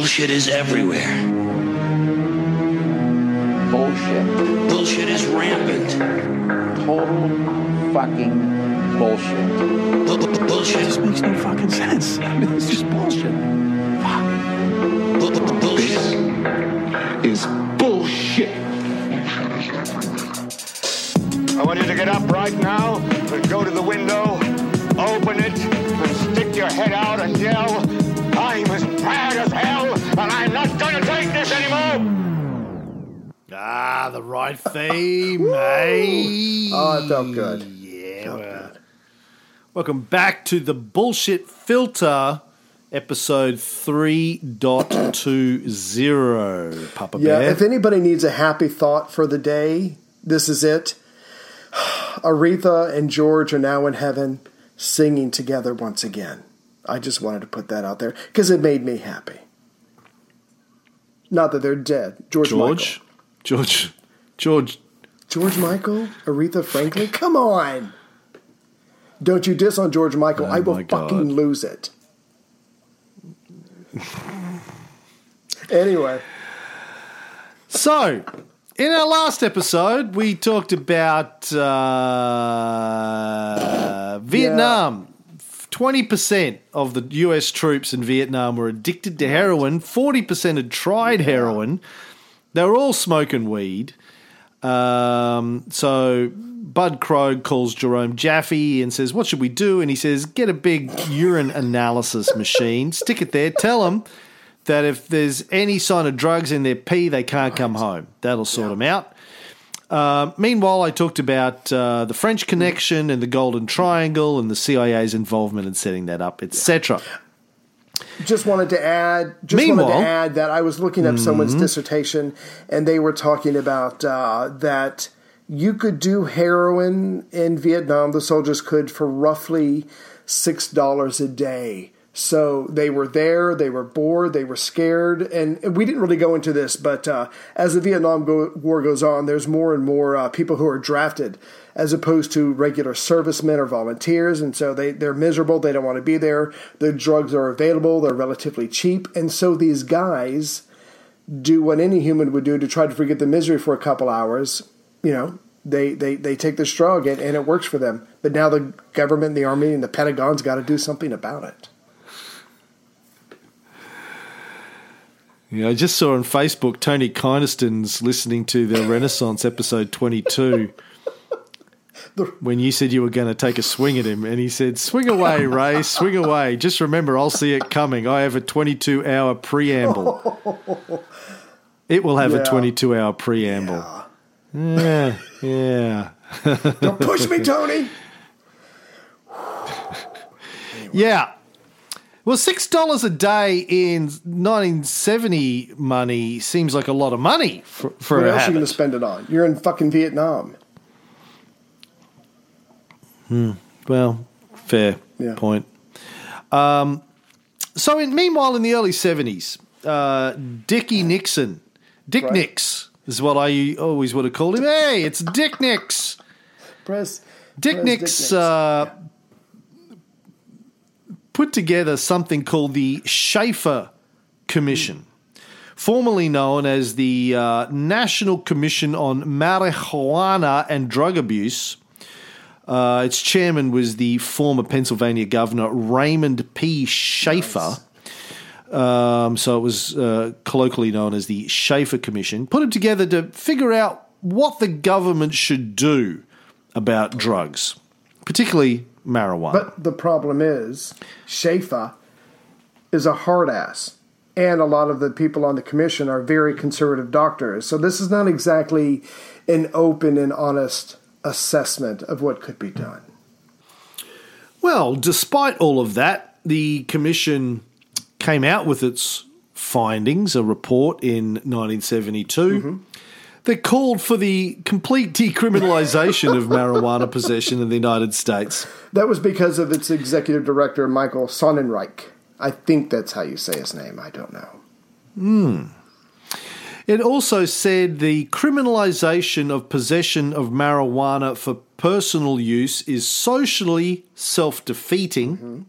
Bullshit is everywhere. Bullshit. Bullshit is rampant. Total fucking bullshit. Bullshit just makes no fucking sense. I mean, it's just bullshit. Fuck. Bullshit is bullshit. I want you to get up right now and go to the window, open it, and stick your head out and yell, I'm as mad as hell, and I'm not going to take this anymore! Ah, the right theme, eh? Oh, it felt good. Yeah. Well. Welcome back to the Bullshit Filter, episode 3.20, Papa Bear. Yeah, if anybody needs a happy thought for the day, this is it. Aretha and George are now in heaven singing together once again. I just wanted to put that out there because it made me happy. Not that they're dead. George Michael? Aretha Franklin? Come on! Don't you diss on George Michael. Oh, I will fucking lose it. Anyway. So, in our last episode, we talked about Vietnam. Yeah. 20% of the US troops in Vietnam were addicted to heroin. 40% had tried heroin. They were all smoking weed. So Bud Krogh calls Jerome Jaffe and says, what should we do? And he says, get a big urine analysis machine, stick it there, tell them that if there's any sign of drugs in their pee, they can't come home. That'll sort them out. Meanwhile, I talked about the French Connection and the Golden Triangle and the CIA's involvement in setting that up, etc. Just wanted to add that I was looking up someone's dissertation, and they were talking about that you could do heroin in Vietnam, the soldiers could, for roughly $6 a day. So they were there, they were bored, they were scared, and we didn't really go into this, but as the Vietnam War goes on, there's more and more people who are drafted as opposed to regular servicemen or volunteers, and so they're miserable, they don't want to be there, the drugs are available, they're relatively cheap, and so these guys do what any human would do to try to forget the misery for a couple hours, you know. They take this drug, and it works for them, but now the government, the army, and the Pentagon's got to do something about it. Yeah, I just saw on Facebook Tony Kynaston's listening to the Renaissance episode 22 when you said you were going to take a swing at him, and he said, swing away, Ray, swing away. Just remember, I'll see it coming. I have a 22-hour preamble. It will have a 22-hour preamble. Yeah, yeah. Don't push me, Tony. Anyway. Yeah. Well, $6 a day in 1970 money seems like a lot of money for what a else habit. Are you going to spend it on? You're in fucking Vietnam. Well, fair point. So, meanwhile, in the early 70s, Dick Nix is what I always would have called him. Hey, it's Dick Nix. Dick Nix. Put together something called the Schaefer Commission, formerly known as the National Commission on Marijuana and Drug Abuse. Its chairman was the former Pennsylvania governor, Raymond P. Schaefer. Nice. So it was colloquially known as the Schaefer Commission. Put it together to figure out what the government should do about drugs, particularly marijuana. But the problem is, Schaefer is a hard ass, and a lot of the people on the commission are very conservative doctors. So this is not exactly an open and honest assessment of what could be done. Well, despite all of that, the commission came out with its findings, a report in 1972. They called for the complete decriminalization of marijuana possession in the United States. That was because of its executive director, Michael Sonnenreich. I think that's how you say his name. I don't know. It also said the criminalization of possession of marijuana for personal use is socially self-defeating.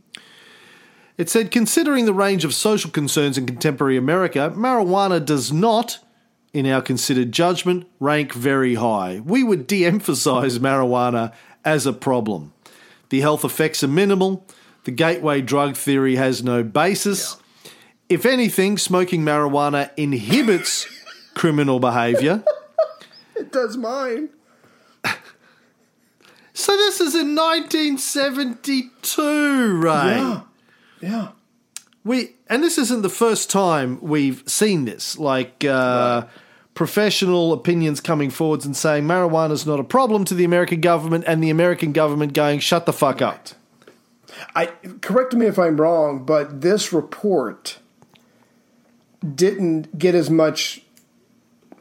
It said, considering the range of social concerns in contemporary America, marijuana does not, in our considered judgment, rank very high. We would de-emphasize marijuana as a problem. The health effects are minimal. The gateway drug theory has no basis. Yeah. If anything, smoking marijuana inhibits criminal behavior. It does mine. So this is in 1972, Ray. Yeah. Yeah. And this isn't the first time we've seen this, like professional opinions coming forwards and saying marijuana's not a problem to the American government, and the American government going, shut the fuck up. Correct me if I'm wrong, but this report didn't get as much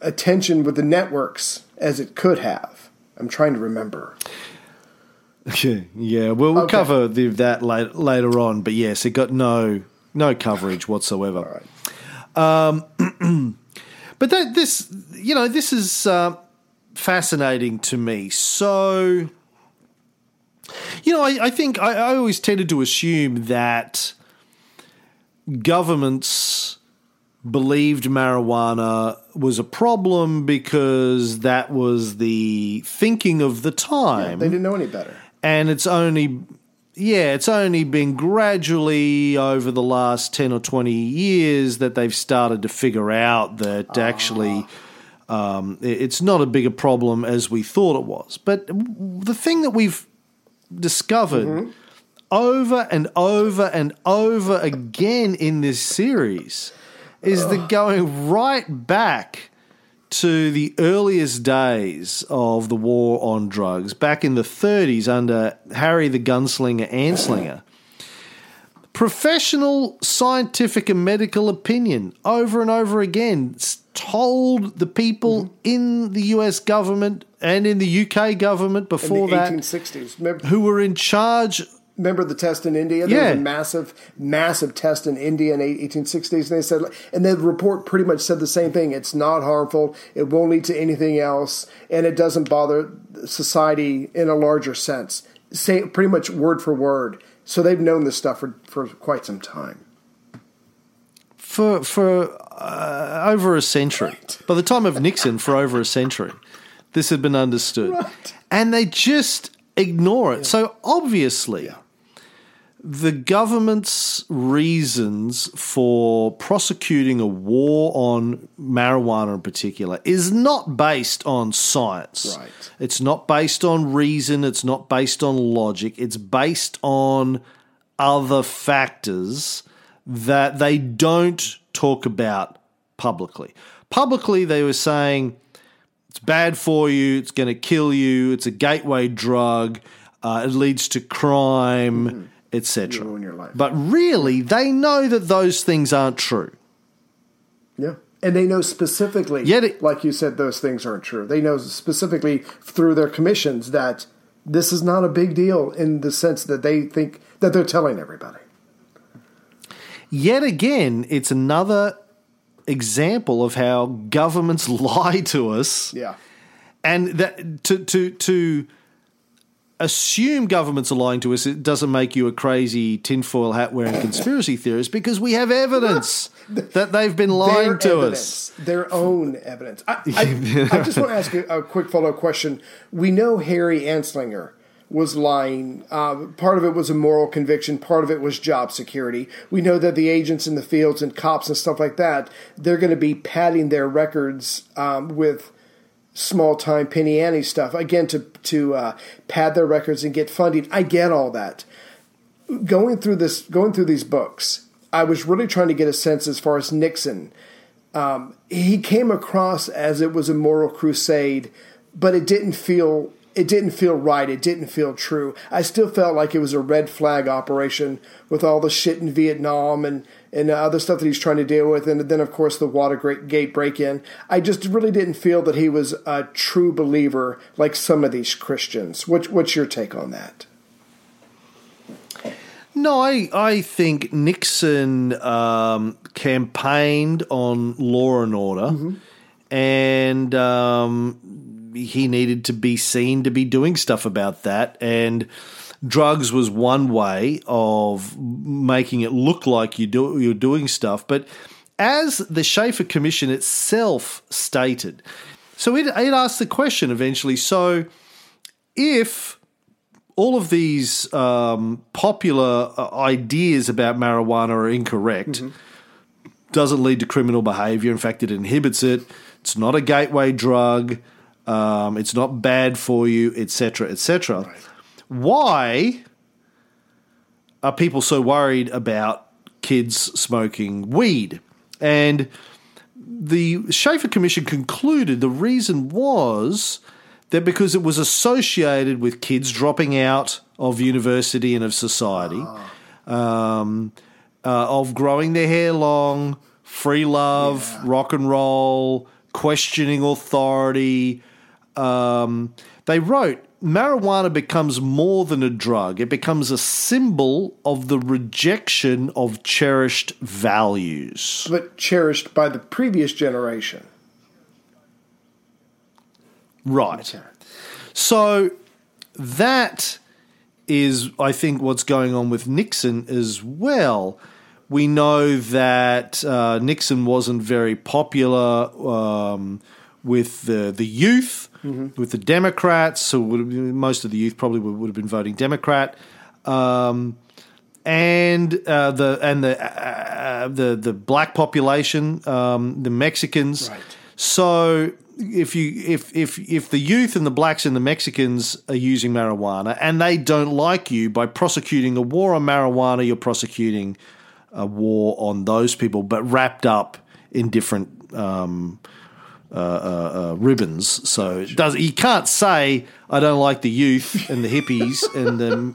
attention with the networks as it could have. I'm trying to remember. Okay. Yeah, we'll cover that later on, but yes, it got no coverage whatsoever. All right. But this is fascinating to me. So, I think I always tended to assume that governments believed marijuana was a problem because that was the thinking of the time. Yeah, they didn't know any better. And it's only been gradually over the last 10 or 20 years that they've started to figure out that actually it's not as big a problem as we thought it was. But the thing that we've discovered over and over and over again in this series is the going right back to the earliest days of the war on drugs, back in the 30s under Harry the Gunslinger Anslinger. Professional scientific and medical opinion over and over again told the people in the US government and in the UK government before that, in the 1860s, who were in charge. Remember the test in India? There was a massive test in India in the 1860s. And they said, and the report pretty much said the same thing. It's not harmful. It won't lead to anything else. And it doesn't bother society in a larger sense. Say pretty much word for word. So they've known this stuff for quite some time. For over a century. Right. By the time of Nixon, for over a century, this had been understood. Right. And they just ignore it. Yeah. So obviously... Yeah. The government's reasons for prosecuting a war on marijuana in particular is not based on science. Right. It's not based on reason. It's not based on logic. It's based on other factors that they don't talk about publicly. Publicly, they were saying it's bad for you, it's going to kill you, it's a gateway drug, it leads to crime, etc. You ruin your life. But really, they know that those things aren't true. Yeah. And they know specifically, like you said, those things aren't true. They know specifically through their commissions that this is not a big deal in the sense that they think that they're telling everybody. Yet again, it's another example of how governments lie to us. Yeah. And that to assume governments are lying to us, it doesn't make you a crazy tinfoil hat wearing conspiracy theorist, because we have evidence that they've been lying to us. Their own evidence. I just want to ask a quick follow-up question. We know Harry Anslinger was lying. Part of it was a moral conviction. Part of it was job security. We know that the agents in the fields and cops and stuff like that, they're going to be padding their records with small-time penny ante stuff, again, to pad their records and get funding. I get all that. Going through these books, I was really trying to get a sense as far as Nixon. He came across as it was a moral crusade, but it didn't feel right. It didn't feel true. I still felt like it was a red flag operation with all the shit in Vietnam and other stuff that he's trying to deal with, and then, of course, the Watergate break-in. I just really didn't feel that he was a true believer like some of these Christians. What's your take on that? No, I think Nixon campaigned on law and order, and he needed to be seen to be doing stuff about that, and drugs was one way of making it look like you're doing stuff. But as the Schaefer Commission itself stated, so it asked the question eventually, so if all of these popular ideas about marijuana are incorrect, mm-hmm. doesn't lead to criminal behavior. In fact, it inhibits it. It's not a gateway drug. It's not bad for you, etc., etc. Right. Why are people so worried about kids smoking weed? And the Schaefer Commission concluded the reason was that because it was associated with kids dropping out of university and of society, of growing their hair long, free love, rock and roll, questioning authority. They wrote, marijuana becomes more than a drug. It becomes a symbol of the rejection of cherished values. But cherished by the previous generation. Right. Okay. So that is, I think, what's going on with Nixon as well. We know that Nixon wasn't very popular with the youth, mm-hmm. with the Democrats. So most of the youth probably would have been voting Democrat, and the black population, the Mexicans. Right. So if the youth and the blacks and the Mexicans are using marijuana and they don't like you, by prosecuting a war on marijuana, you're prosecuting a war on those people, but wrapped up in different ribbons. So it does, you can't say, I don't like the youth and the hippies and the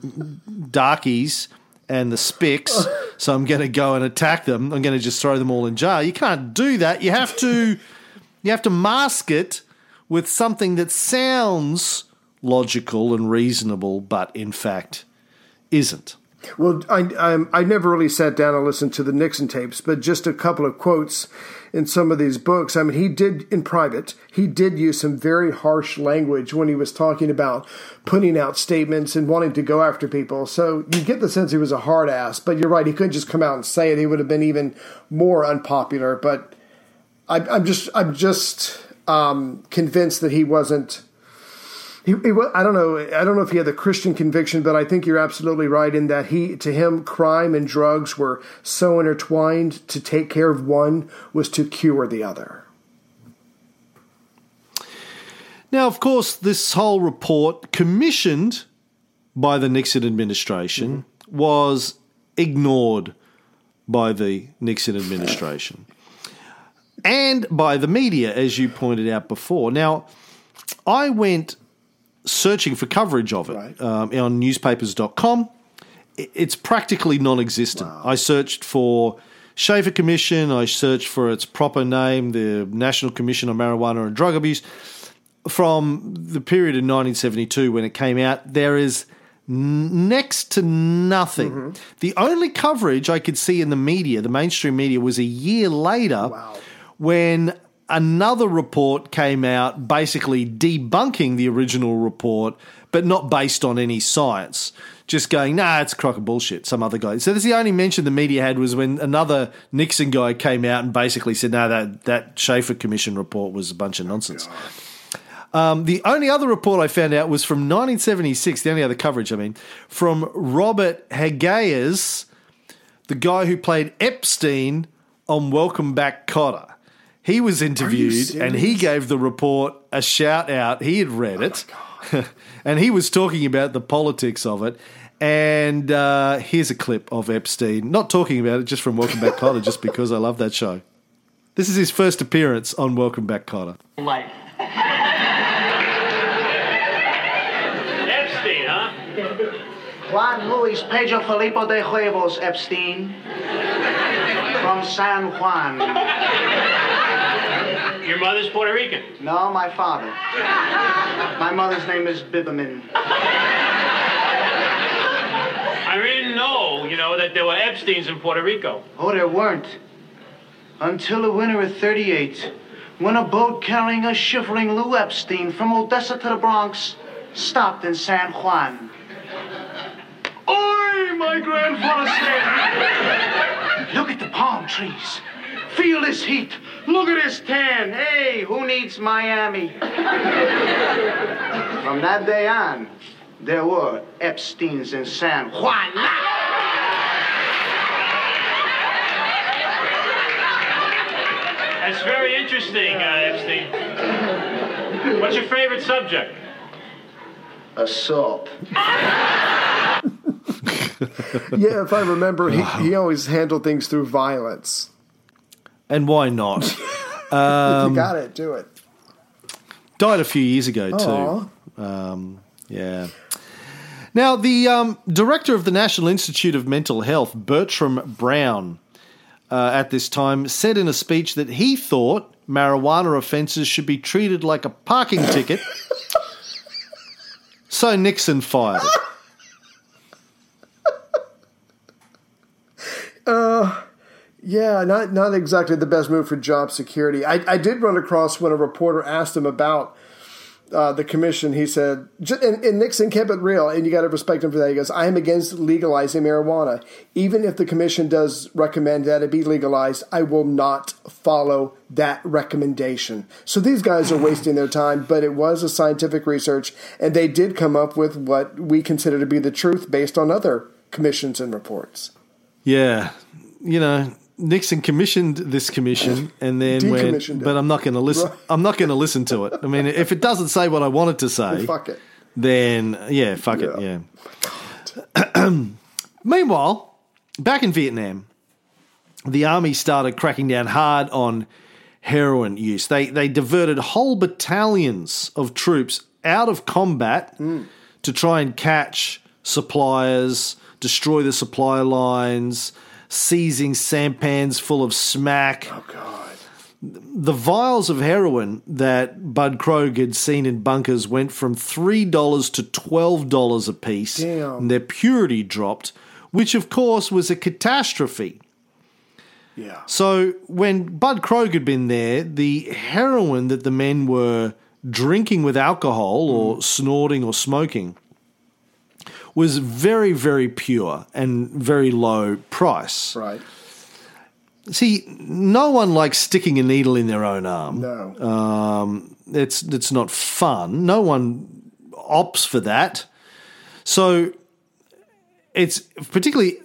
darkies and the spics, so I'm going to go and attack them. I'm going to just throw them all in jail. You can't do that. You have to mask it with something that sounds logical and reasonable, but in fact isn't. Well, I never really sat down and listened to the Nixon tapes, but just a couple of quotes in some of these books. I mean, he did, in private, he did use some very harsh language when he was talking about putting out statements and wanting to go after people. So you get the sense he was a hard ass, but you're right. He couldn't just come out and say it. He would have been even more unpopular, but I'm just convinced that he wasn't. I don't know if he had the Christian conviction, but I think you're absolutely right in that to him crime and drugs were so intertwined. To take care of one was to cure the other. Now, of course, this whole report, commissioned by the Nixon administration, mm-hmm. was ignored by the Nixon administration. And by the media, as you pointed out before. Now, I went searching for coverage of it on newspapers.com. It's practically non-existent. Wow. I searched for Schaefer Commission. I searched for its proper name, the National Commission on Marijuana and Drug Abuse. From the period in 1972 when it came out, there is next to nothing. Mm-hmm. The only coverage I could see in the media, the mainstream media, was a year later. Wow. When another report came out basically debunking the original report, but not based on any science, just going, nah, it's a crock of bullshit, some other guy. So that's the only mention the media had, was when another Nixon guy came out and basically said, no, that Schaefer Commission report was a bunch of nonsense. The only other report I found out was from 1976, the only other coverage, I mean, from Robert Hagayas, the guy who played Epstein on Welcome Back, Kotter. He was interviewed and he gave the report a shout out. He had read it and he was talking about the politics of it. And here's a clip of Epstein, not talking about it, just from Welcome Back, Kotter, just because I love that show. This is his first appearance on Welcome Back, Kotter. Life. Epstein, huh? Juan Luis Pedro Filippo de Cuevas Epstein from San Juan. Your mother's Puerto Rican? No, my father. My mother's name is Biberman. I didn't know, that there were Epsteins in Puerto Rico. Oh, there weren't. Until the winter of 38, when a boat carrying a shivering Lou Epstein from Odessa to the Bronx stopped in San Juan. Only my grandfather said. Look at the palm trees. Feel this heat. Look at this tan. Hey, who needs Miami? From that day on, there were Epsteins in San Juan. That's very interesting, Epstein. What's your favorite subject? Assault. Yeah, if I remember, he always handled things through violence. And why not? If you got it, do it. Died a few years ago, too. Yeah. Now, the director of the National Institute of Mental Health, Bertram Brown, at this time, said in a speech that he thought marijuana offences should be treated like a parking ticket, so Nixon fired it. Yeah, not exactly the best move for job security. I did run across when a reporter asked him about the commission. He said, and Nixon kept it real, and you got to respect him for that. He goes, I am against legalizing marijuana. Even if the commission does recommend that it be legalized, I will not follow that recommendation. So these guys are wasting their time, but it was a scientific research, and they did come up with what we consider to be the truth based on other commissions and reports. Yeah, you know, Nixon commissioned this commission and then went, but I'm not going to listen. Right. I'm not going to listen to it. I mean, if it doesn't say what I want it to say, well, fuck it. Then yeah, fuck it. Yeah. Meanwhile, back in Vietnam, the army started cracking down hard on heroin use. They diverted whole battalions of troops out of combat to try and catch suppliers, destroy the supply lines, seizing sampans full of smack. Oh, God. The vials of heroin that Bud Krogh had seen in bunkers went from $3 to $12 a piece. Damn. And their purity dropped, which, of course, was a catastrophe. Yeah. So when Bud Krogh had been there, the heroin that the men were drinking with alcohol or snorting or smoking was very, very pure and very low price. Right. See, no one likes sticking a needle in their own arm. No. It's not fun. No one opts for that. So it's particularly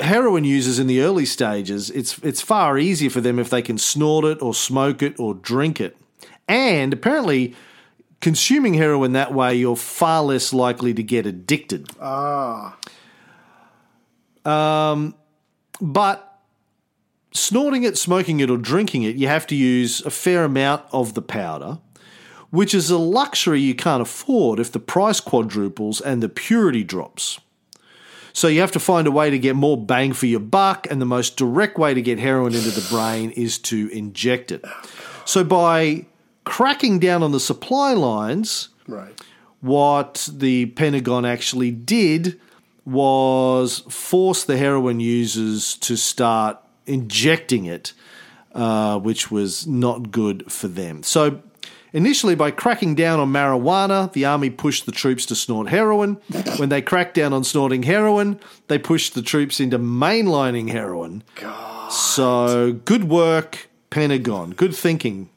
heroin users in the early stages, it's far easier for them if they can snort it or smoke it or drink it. And apparently consuming heroin that way, you're far less likely to get addicted. Ah. But snorting it, smoking it, or drinking it, you have to use a fair amount of the powder, which is a luxury you can't afford if the price quadruples and the purity drops. So you have to find a way to get more bang for your buck, and the most direct way to get heroin into the brain is to inject it. So by cracking down on the supply lines, right, what the Pentagon actually did was force the heroin users to start injecting it, which was not good for them. So initially, by cracking down on marijuana, the army pushed the troops to snort heroin. When they cracked down on snorting heroin, they pushed the troops into mainlining heroin. God. So good work, Pentagon. Good thinking.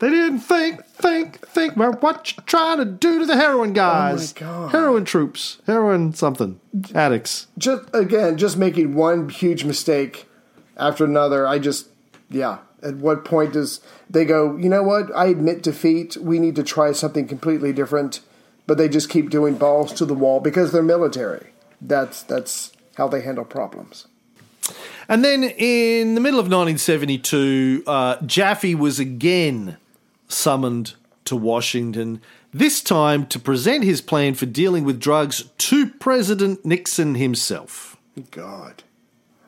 They didn't think about what you're trying to do to the heroin guys. Oh my God. Heroin troops, heroin something, addicts. Just making one huge mistake after another. At what point does they go, you know what, I admit defeat, we need to try something completely different, but they just keep doing balls to the wall because they're military. That's how they handle problems. And then in the middle of 1972, Jaffe was again summoned to Washington, this time to present his plan for dealing with drugs to President Nixon himself. God.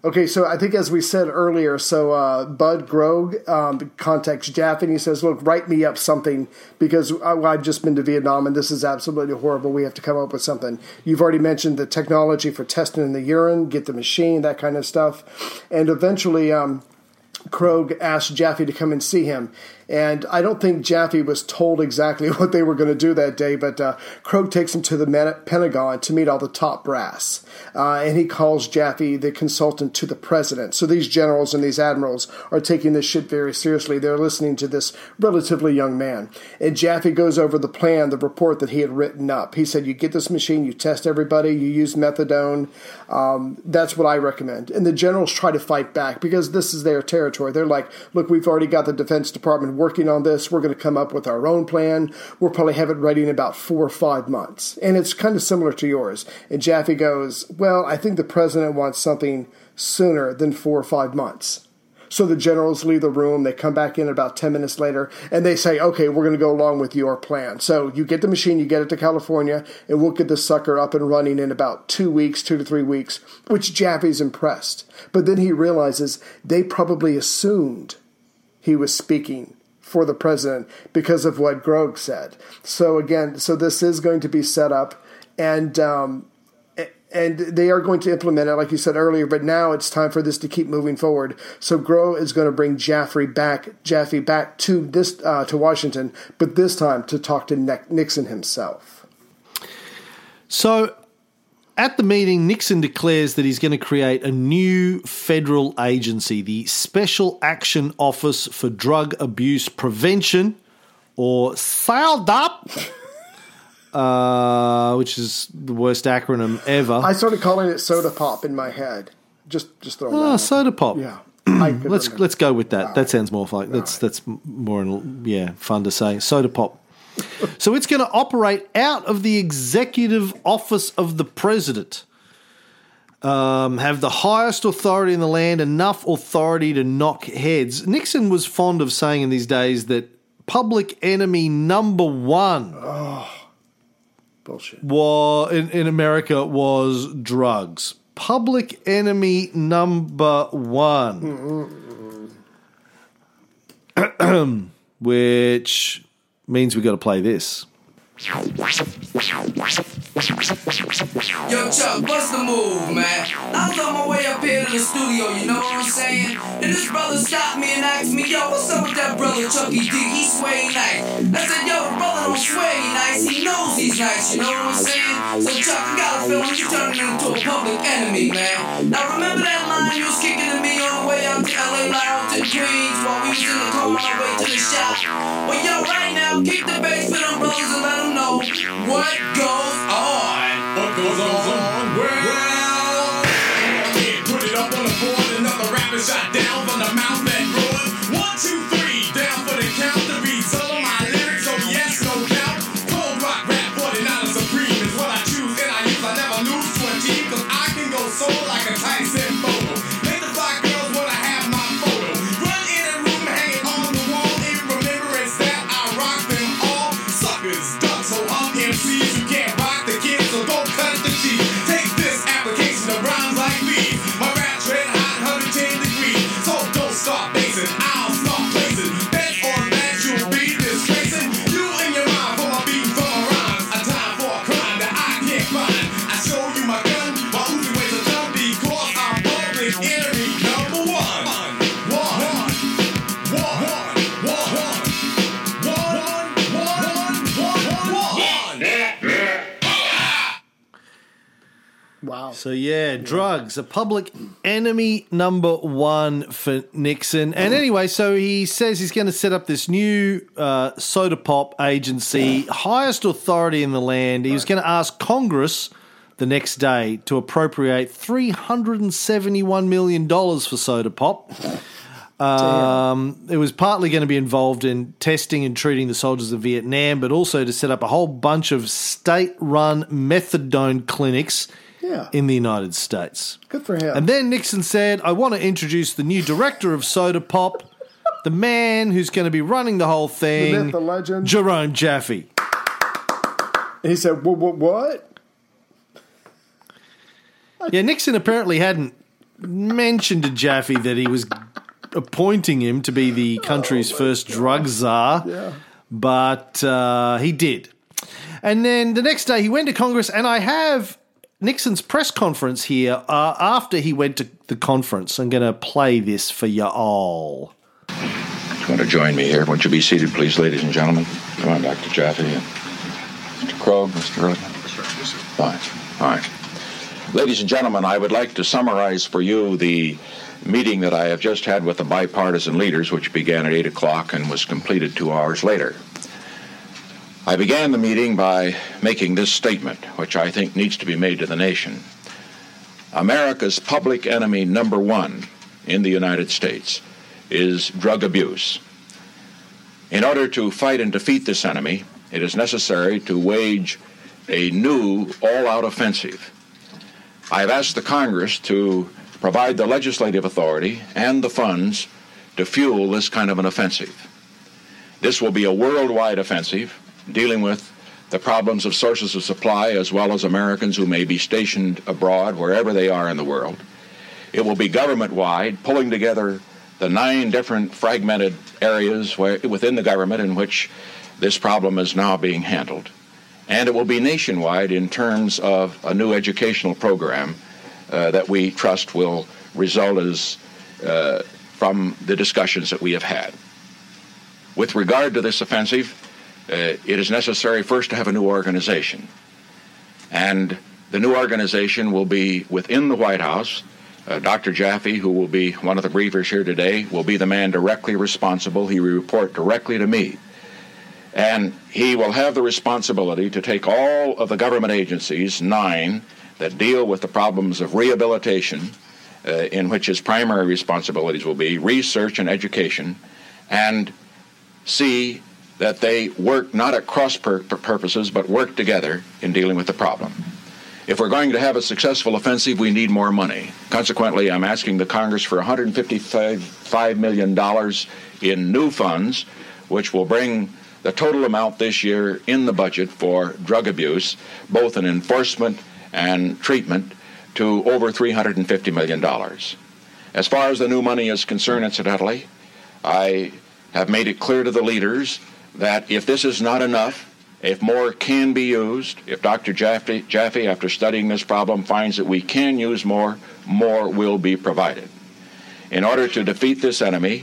Okay, so I think as we said earlier, Bud Krogh contacts Jaffe and he says, look, write me up something because I've just been to Vietnam and this is absolutely horrible. We have to come up with something. You've already mentioned the technology for testing in the urine, get the machine, that kind of stuff. And eventually Krogh asked Jaffe to come and see him. And I don't think Jaffe was told exactly what they were going to do that day, but Krogh takes him to the Pentagon to meet all the top brass. And he calls Jaffe the consultant to the president. So these generals and these admirals are taking this shit very seriously. They're listening to this relatively young man. And Jaffe goes over the plan, the report that he had written up. He said, you get this machine, you test everybody, you use methadone. That's what I recommend. And the generals try to fight back because this is their territory. They're like, look, we've already got the Defense Department working on this. We're going to come up with our own plan. We'll probably have it ready in about 4 or 5 months. And it's kind of similar to yours. And Jaffe goes, well, I think the president wants something sooner than 4 or 5 months. So the generals leave the room. They come back in about 10 minutes later, and they say, okay, we're going to go along with your plan. So you get the machine, you get it to California, and we'll get this sucker up and running in about 2 to 3 weeks, which Jaffe's impressed. But then he realizes they probably assumed he was speaking for the president because of what Krogh said. So again, so this is going to be set up, and they are going to implement it, like you said earlier, but now it's time for this to keep moving forward. So Krogh is going to bring Jaffe back to this to Washington, but this time to talk to Nixon himself. So at the meeting, Nixon declares that he's going to create a new federal agency, the Special Action Office for Drug Abuse Prevention, or SALDAP. Which is the worst acronym ever. I started calling it soda pop in my head. Just throwing that. Oh, soda pop. Yeah. Let's go with that. All that right. Sounds more like that's more fun to say. Soda pop. So it's going to operate out of the executive office of the president. Have the highest authority in the land, enough authority to knock heads. Nixon was fond of saying in these days that public enemy number one. Oh. Bullshit. War in America was drugs. Public enemy number one. Which means we've got to play this. Yo, Chuck, what's the move, man? I was on my way up here to the studio, you know what I'm saying? And this brother stopped me and asked me, yo, what's up with that brother Chuck D? He sway nice. I said, yo, brother don't sway nice. He knows he's nice, you know what I'm saying? So Chuck, you gotta feel when you turn him into a public enemy, man. Now remember that line you was kicking to me on the way out to LA, right out to Queens, while we was in the car on our way to the shop. Well, yo, right now, keep the bass for them brothers and let them know what goes on. What goes on? Well, yeah, put it up on the board. Another rapper shot down from the mouth that roared. 1, 2, 3, down for the count. The beats all of my lyrics, oh yes, no doubt. Cold rock rap, 49er supreme is what I choose and I use. I never lose to a team, cause I can go soul like a Tyson Bobo. Make the black girls wanna have my photo. Run in a room, hang it on the wall. In remembrance that I rock them all. Suckers, so I'm MCs, you can't rock the kids, so go cut the cheese. Take this application of rhymes like me. My rap's red hot, 110 degrees. So don't start basing, I'll start placing. Bet on that you'll be disgracing. You and your mind for my beating, for my rhymes. A time for a crime that I can't find. I show you my gun, my Uzi weighs a thumb, because I'm public enemy number one. Wow. So, yeah, drugs, a public enemy number one for Nixon. And anyway, so he says he's going to set up this new soda pop agency, highest authority in the land. He was going to ask Congress the next day to appropriate $371 million for soda pop. It was partly going to be involved in testing and treating the soldiers of Vietnam, but also to set up a whole bunch of state-run methadone clinics in the United States. Good for him. And then Nixon said, I want to introduce the new director of Soda Pop, the man who's going to be running the whole thing, the myth, the legend, Jerome Jaffe. And he said, what? Yeah, Nixon apparently hadn't mentioned to Jaffe that he was appointing him to be the country's first drug czar, but he did. And then the next day he went to Congress, and I have Nixon's press conference here after he went to the conference. I'm going to play this for you all. If you want to join me here, won't you be seated, please, ladies and gentlemen? Come on, Dr. Jaffe, Mr. Krogh, Mr. Ehrlichman. Yes, sir. All right. Ladies and gentlemen, I would like to summarize for you the meeting that I have just had with the bipartisan leaders, which began at 8 o'clock and was completed 2 hours later. I began the meeting by making this statement, which I think needs to be made to the nation. America's public enemy number one in the United States is drug abuse. In order to fight and defeat this enemy, it is necessary to wage a new all-out offensive. I have asked the Congress to provide the legislative authority and the funds to fuel this kind of an offensive. This will be a worldwide offensive, dealing with the problems of sources of supply as well as Americans who may be stationed abroad, wherever they are in the world. It will be government-wide, pulling together the 9 different fragmented areas within the government in which this problem is now being handled. And it will be nationwide in terms of a new educational program that we trust will result from the discussions that we have had. With regard to this offensive, it is necessary first to have a new organization. And the new organization will be within the White House. Dr. Jaffe, who will be one of the briefers here today, will be the man directly responsible. He will report directly to me. And he will have the responsibility to take all of the government agencies, 9, that deal with the problems of rehabilitation, in which his primary responsibilities will be research and education, and see that they work not at cross purposes, but work together in dealing with the problem. If we're going to have a successful offensive, we need more money. Consequently, I'm asking the Congress for $155 million in new funds, which will bring the total amount this year in the budget for drug abuse, both in enforcement and treatment, to over $350 million. As far as the new money is concerned, incidentally, I have made it clear to the leaders that if this is not enough, if more can be used, if Dr. Jaffe, after studying this problem, finds that we can use more will be provided. In order to defeat this enemy,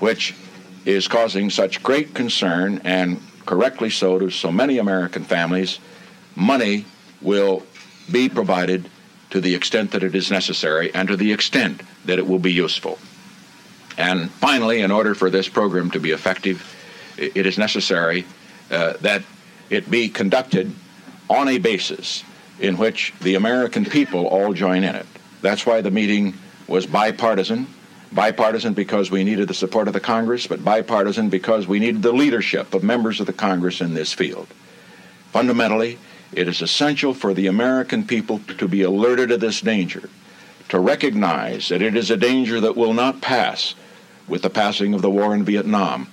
which is causing such great concern, and correctly so, to so many American families, money will be provided to the extent that it is necessary and to the extent that it will be useful. And finally, in order for this program to be effective, it is necessary that it be conducted on a basis in which the American people all join in it. That's why the meeting was bipartisan. Bipartisan because we needed the support of the Congress, but bipartisan because we needed the leadership of members of the Congress in this field. Fundamentally, it is essential for the American people to be alerted to this danger, to recognize that it is a danger that will not pass with the passing of the war in Vietnam,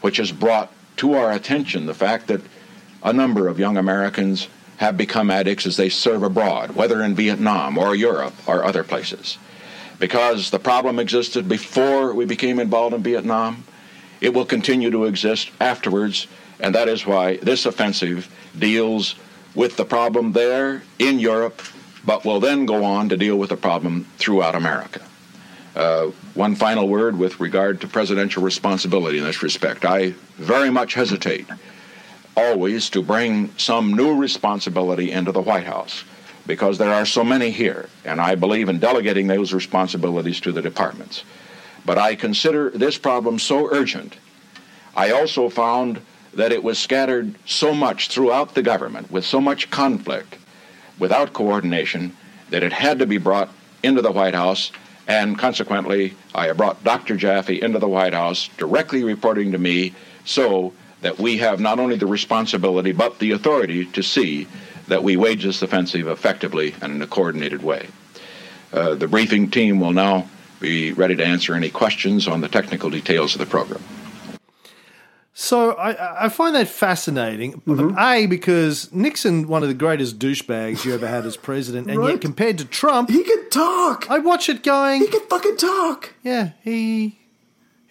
which has brought to our attention the fact that a number of young Americans have become addicts as they serve abroad, whether in Vietnam or Europe or other places. Because the problem existed before we became involved in Vietnam, it will continue to exist afterwards, and that is why this offensive deals with the problem there in Europe, but will then go on to deal with the problem throughout America. One final word with regard to presidential responsibility in this respect. I very much hesitate always to bring some new responsibility into the White House, because there are so many here, and I believe in delegating those responsibilities to the departments. But I consider this problem so urgent. I also found that it was scattered so much throughout the government, with so much conflict, without coordination, that it had to be brought into the White House, and consequently, I brought Dr. Jaffe into the White House, directly reporting to me, so that we have not only the responsibility, but the authority to see that we wage this offensive effectively and in a coordinated way. The briefing team will now be ready to answer any questions on the technical details of the program. So I find that fascinating, mm-hmm. A, because Nixon, one of the greatest douchebags you ever had as president, and right. Yet compared to Trump... He can talk! I watch it going... He can fucking talk! Yeah, he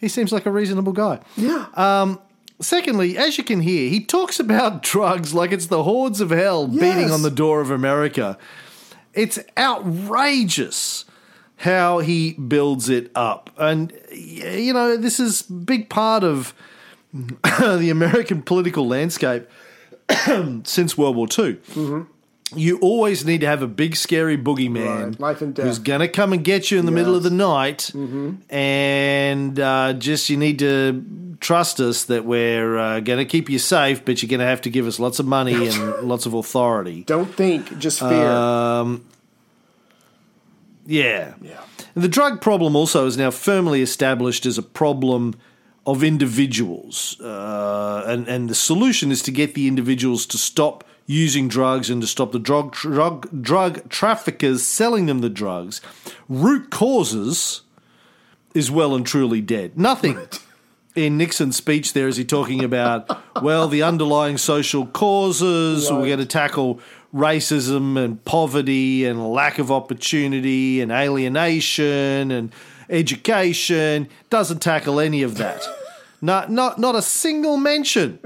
seems like a reasonable guy. Yeah. Secondly, as you can hear, he talks about drugs like it's the hordes of hell beating on the door of America. It's outrageous how he builds it up. And, you know, this is a big part of the American political landscape since World War II. Mm-hmm. You always need to have a big, scary boogeyman, right. Life and death. Who's going to come and get you in the middle of the night, and just you need to trust us that we're going to keep you safe, but you're going to have to give us lots of money and lots of authority. Don't think, just fear. Yeah. And the drug problem also is now firmly established as a problem of individuals, and the solution is to get the individuals to stop using drugs and to stop the drug traffickers selling them the drugs. Root causes is well and truly dead. Nothing in Nixon's speech there is he talking about, well, the underlying social causes, we're going to tackle racism and poverty and lack of opportunity and alienation and education. Doesn't tackle any of that. Not a single mention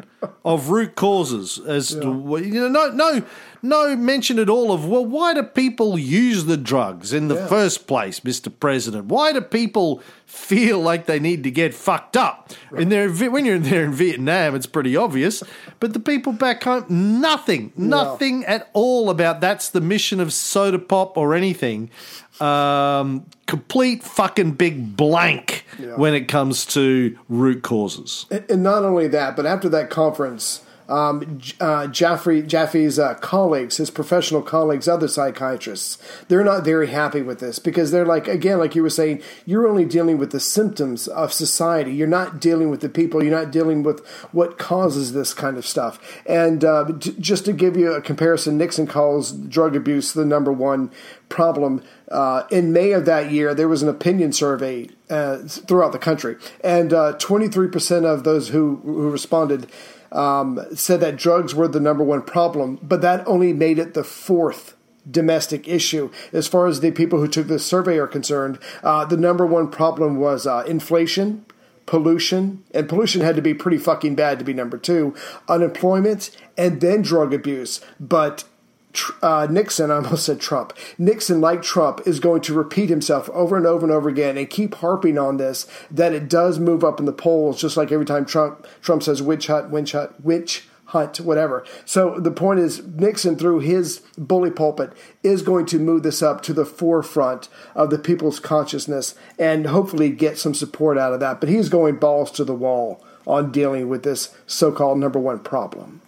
of root causes as to, you know, no mention at all of, well, why do people use the drugs in the first place, Mr. President? Why do people feel like they need to get fucked up? Right. When you're there in Vietnam, it's pretty obvious. But the people back home, nothing at all about that's the mission of soda pop or anything. Complete fucking big blank when it comes to root causes. And not only that, but after that conference, Jaffe's colleagues, his professional colleagues, other psychiatrists, they're not very happy with this because they're like, again, like you were saying, you're only dealing with the symptoms of society. You're not dealing with the people. You're not dealing with what causes this kind of stuff. And just to give you a comparison, Nixon calls drug abuse the number one problem. In May of that year, there was an opinion survey throughout the country, and 23% of those who responded said that drugs were the number one problem, but that only made it the fourth domestic issue. As far as the people who took this survey are concerned, the number one problem was inflation, pollution, and pollution had to be pretty fucking bad to be number two, unemployment, and then drug abuse. But Nixon, I almost said Trump. Nixon, like Trump, is going to repeat himself over and over and over again and keep harping on this, that it does move up in the polls, just like every time Trump says witch hunt, whatever. So the point is, Nixon, through his bully pulpit, is going to move this up to the forefront of the people's consciousness and hopefully get some support out of that. But he's going balls to the wall on dealing with this so-called number one problem.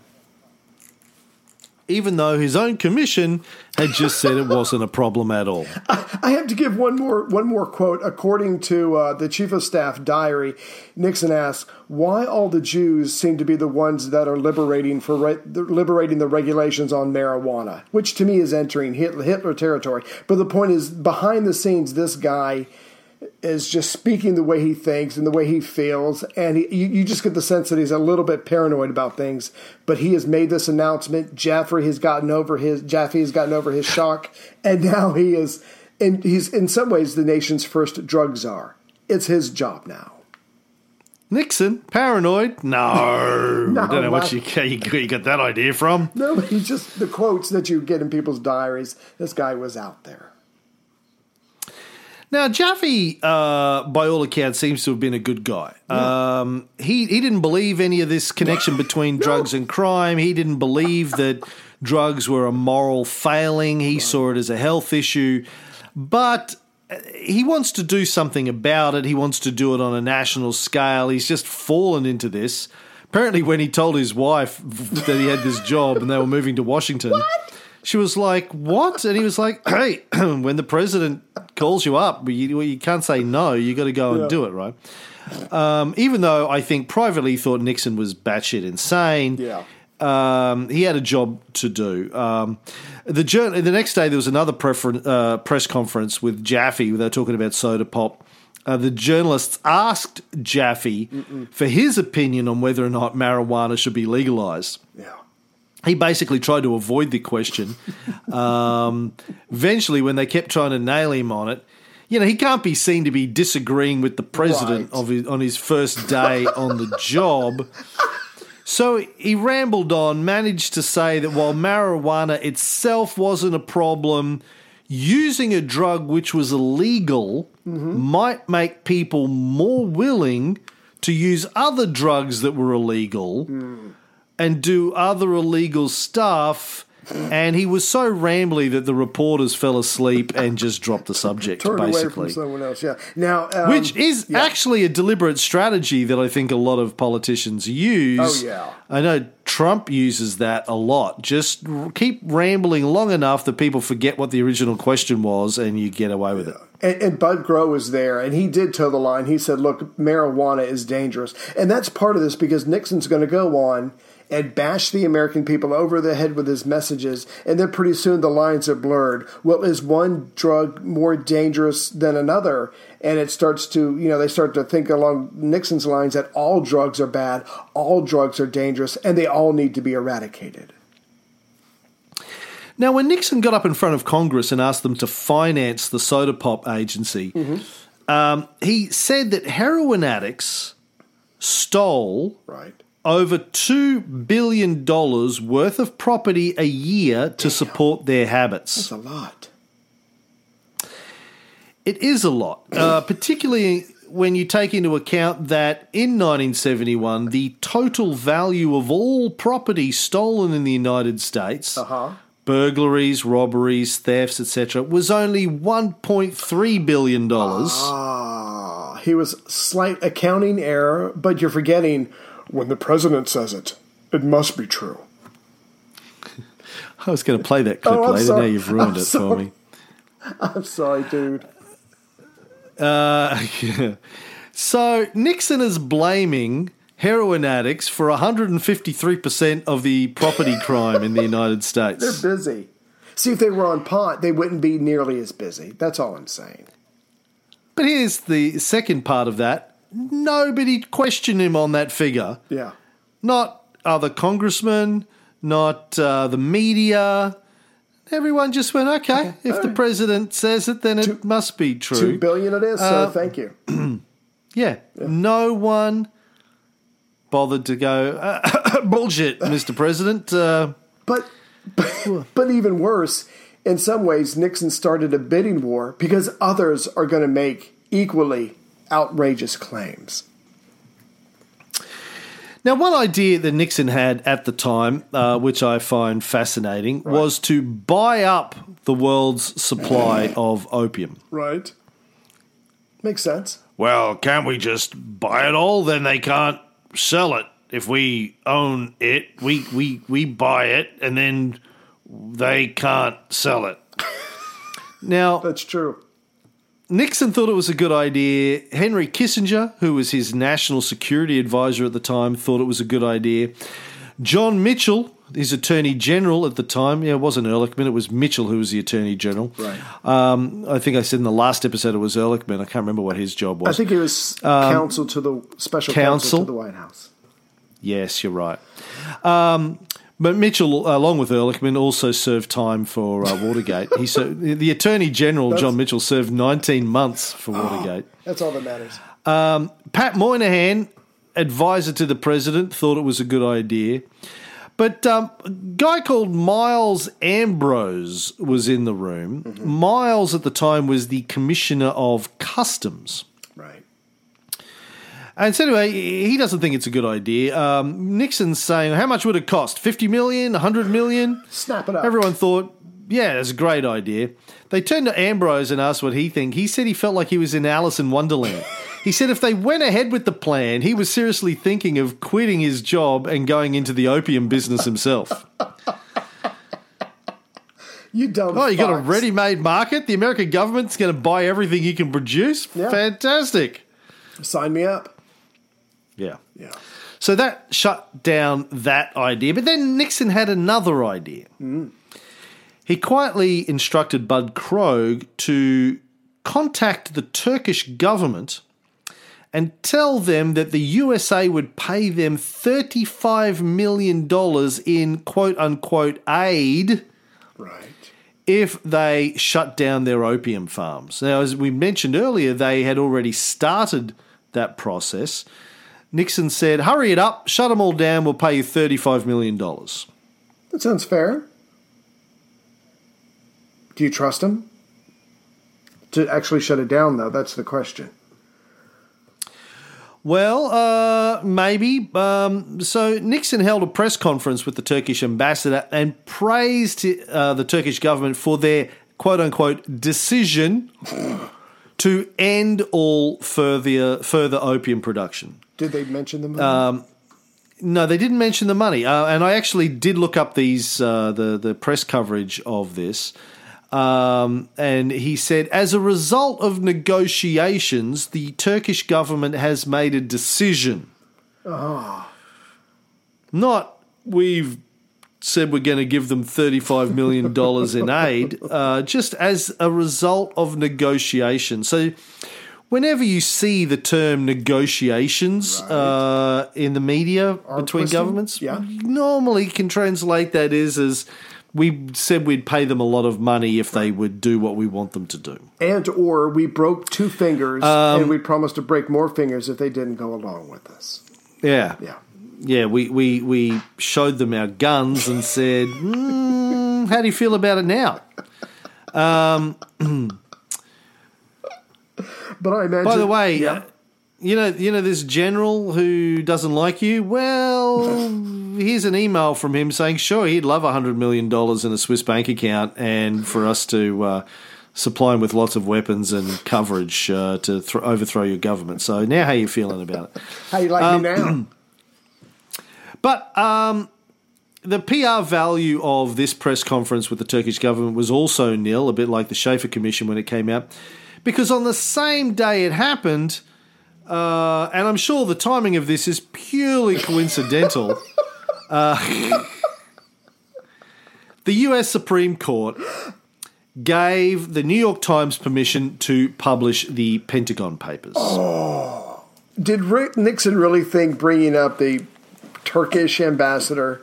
Even though his own commission had just said it wasn't a problem at all. I have to give one more quote. According to the Chief of Staff diary, Nixon asks, "Why all the Jews seem to be the ones that are liberating the regulations on marijuana," which to me is entering Hitler territory. But the point is, behind the scenes, this guy is just speaking the way he thinks and the way he feels, and you just get the sense that he's a little bit paranoid about things. But he has made this announcement. Jaffe has gotten over his shock, and now he is, and he's in some ways the nation's first drug czar. It's his job now. Nixon paranoid? No, I don't know what you got that idea from. No, but he's just the quotes that you get in people's diaries. This guy was out there. Now, Jaffe, by all accounts, seems to have been a good guy. Yeah. He didn't believe any of this connection between drugs and crime. He didn't believe that drugs were a moral failing. He saw it as a health issue. But he wants to do something about it. He wants to do it on a national scale. He's just fallen into this. Apparently, when he told his wife that he had this job and they were moving to Washington, she was like, "What?" And he was like, "Hey, when the president calls you up, you can't say no. You got to go and do it, right?" Even though I think privately he thought Nixon was batshit insane, he had a job to do. The next day there was another press conference with Jaffe where they were talking about soda pop. The journalists asked Jaffe for his opinion on whether or not marijuana should be legalized. Yeah. He basically tried to avoid the question. Eventually, when they kept trying to nail him on it, you know, he can't be seen to be disagreeing with the president on his first day on the job. So he rambled on, managed to say that while marijuana itself wasn't a problem, using a drug which was illegal might make people more willing to use other drugs that were illegal and do other illegal stuff. And he was so rambly that the reporters fell asleep and just dropped the subject, basically. Away from someone else, yeah. Now, which is actually a deliberate strategy that I think a lot of politicians use. Oh, yeah. I know Trump uses that a lot. Just keep rambling long enough that people forget what the original question was and you get away with it. And Bud Krogh was there, and he did toe the line. He said, look, marijuana is dangerous. And that's part of this because Nixon's going to go on and bash the American people over the head with his messages, and then pretty soon the lines are blurred. Well, is one drug more dangerous than another? And it starts to, you know, they start to think along Nixon's lines that all drugs are bad, all drugs are dangerous, and they all need to be eradicated. Now, when Nixon got up in front of Congress and asked them to finance the Soda Pop Agency, he said that heroin addicts stole... over $2 billion worth of property a year to support their habits. That's a lot. It is a lot, particularly when you take into account that in 1971, the total value of all property stolen in the United States, burglaries, robberies, thefts, etc., was only $1.3 billion. Ah, he was slight accounting error, but you're forgetting... When the president says it, it must be true. I was going to play that clip later. Sorry. Now you've ruined it for me. I'm sorry, dude. Yeah. So Nixon is blaming heroin addicts for 153% of the property crime in the United States. They're busy. See, if they were on pot, they wouldn't be nearly as busy. That's all I'm saying. But here's the second part of that. Nobody questioned him on that figure. Yeah. Not other congressmen, not the media. Everyone just went, okay, if the president says it, then it must be true. 2 billion it is, so thank you. Yeah. No one bothered to go, bullshit, Mr. President. But even worse, in some ways, Nixon started a bidding war because others are going to make equally outrageous claims. Now, one idea that Nixon had at the time, which I find fascinating, was to buy up the world's supply of opium. Right. Makes sense. Well, can't we just buy it all? Then they can't sell it. If we own it, we buy it, and then they can't sell it. Now, that's true. Nixon thought it was a good idea. Henry Kissinger, who was his national security advisor at the time, thought it was a good idea. John Mitchell, his attorney general at the time, it wasn't Ehrlichman, it was Mitchell who was the attorney general. Right. I think I said in the last episode it was Ehrlichman. I can't remember what his job was. I think it was counsel to the special counsel to the White House. Yes, you're right. But Mitchell, along with Ehrlichman, also served time for Watergate. He the Attorney General, John Mitchell, served 19 months for Watergate. That's all that matters. Pat Moynihan, advisor to the president, thought it was a good idea. But a guy called Miles Ambrose was in the room. Mm-hmm. Miles, at the time, was the Commissioner of Customs. Right. And so anyway, he doesn't think it's a good idea. Nixon's saying, how much would it cost? 50 million, 100 million? Snap it up. Everyone thought, yeah, that's a great idea. They turned to Ambrose and asked what he thinks. He said he felt like he was in Alice in Wonderland. He said if they went ahead with the plan, he was seriously thinking of quitting his job and going into the opium business himself. You dumb fox. You got a ready-made market? The American government's going to buy everything you can produce? Yeah. Fantastic. Sign me up. Yeah. So that shut down that idea. But then Nixon had another idea. Mm. He quietly instructed Bud Krogh to contact the Turkish government and tell them that the USA would pay them $35 million in quote-unquote aid. Right. If they shut down their opium farms. Now, as we mentioned earlier, they had already started that process. Nixon said, hurry it up, shut them all down, we'll pay you $35 million. That sounds fair. Do you trust him? to actually shut it down, though? That's the question. Well, maybe. So Nixon held a press conference with the Turkish ambassador and praised the Turkish government for their quote-unquote decision to end all further opium production. Did they mention the money? No, they didn't mention the money. And I actually did look up these the press coverage of this. And he said, as a result of negotiations, the Turkish government has made a decision. Oh. Not we've said we're going to give them $35 million in aid, just as a result of negotiations. So whenever you see the term negotiations in the media between governments, normally can translate that as we said we'd pay them a lot of money if they would do what we want them to do. And or we broke two fingers and we promised to break more fingers if they didn't go along with us. Yeah. Yeah. Yeah, we showed them our guns and said, how do you feel about it now? But I imagine... By the way... Yeah. You know this general who doesn't like you? Well, here's an email from him saying, sure, he'd love $100 million in a Swiss bank account and for us to supply him with lots of weapons and coverage to overthrow your government. So now how are you feeling about it? How you like me now? But the PR value of this press conference with the Turkish government was also nil, a bit like the Schaefer Commission when it came out, because on the same day it happened... and I'm sure the timing of this is purely coincidental. The U.S. Supreme Court gave the New York Times permission to publish the Pentagon Papers. Oh. Did Nixon really think bringing up the Turkish ambassador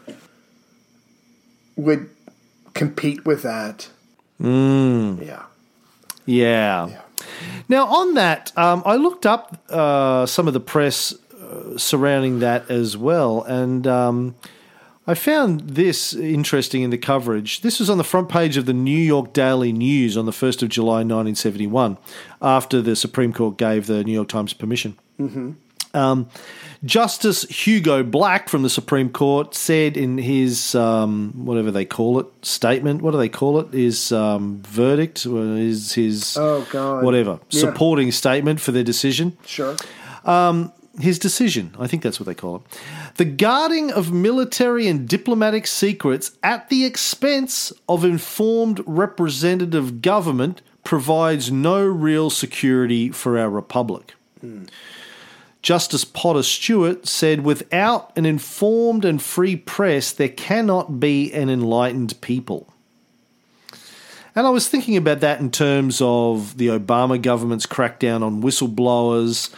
would compete with that? Mm. Yeah. Now, on that, I looked up some of the press surrounding that as well, and I found this interesting in the coverage. This was on the front page of the New York Daily News on the 1st of July 1971, after the Supreme Court gave the New York Times permission. Mm-hmm. Justice Hugo Black from the Supreme Court said in his, whatever they call it, statement, what do they call it, his verdict, his supporting statement for their decision. Sure. His decision, I think that's what they call it. The guarding of military and diplomatic secrets at the expense of informed representative government provides no real security for our republic. Hmm. Justice Potter Stewart said, without an informed and free press, there cannot be an enlightened people. And I was thinking about that in terms of the Obama government's crackdown on whistleblowers,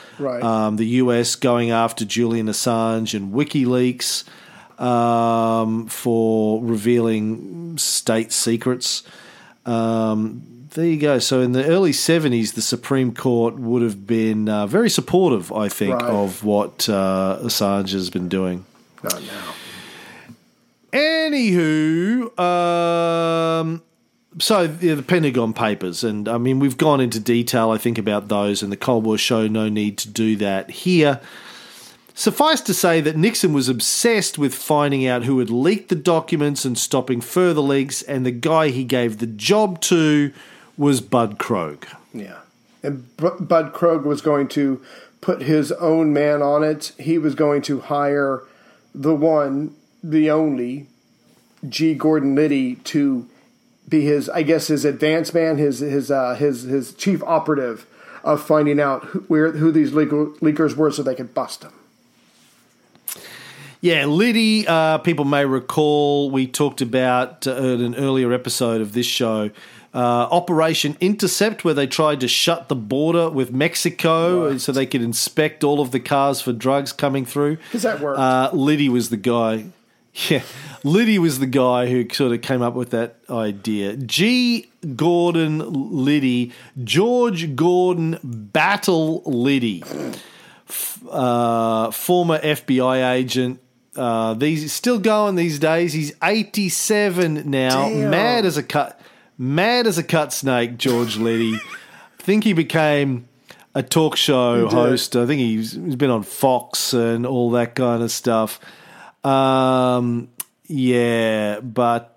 the US going after Julian Assange and WikiLeaks for revealing state secrets. There you go. So in the early 70s, the Supreme Court would have been very supportive, I think, of what Assange has been doing. Not now. Anywho, the Pentagon Papers, and I mean, we've gone into detail, I think, about those in the Cold War show. No need to do that here. Suffice to say that Nixon was obsessed with finding out who had leaked the documents and stopping further leaks, and the guy he gave the job to was Bud Krogh. Yeah. And Bud Krogh was going to put his own man on it. He was going to hire the one, the only, G. Gordon Liddy to be his, I guess, his advance man, his chief operative of finding out who these leakers were so they could bust them. Yeah, Liddy, people may recall, we talked about in an earlier episode of this show, Operation Intercept, where they tried to shut the border with Mexico so they could inspect all of the cars for drugs coming through. Because that worked. Liddy was the guy. Yeah, Liddy was the guy who sort of came up with that idea. G. Gordon Liddy, George Gordon Battle Liddy, former FBI agent. He's still going these days. He's 87 now. Damn. Mad as a cut snake, George Liddy. think he became a talk show host. I think he's been on Fox and all that kind of stuff. Yeah, but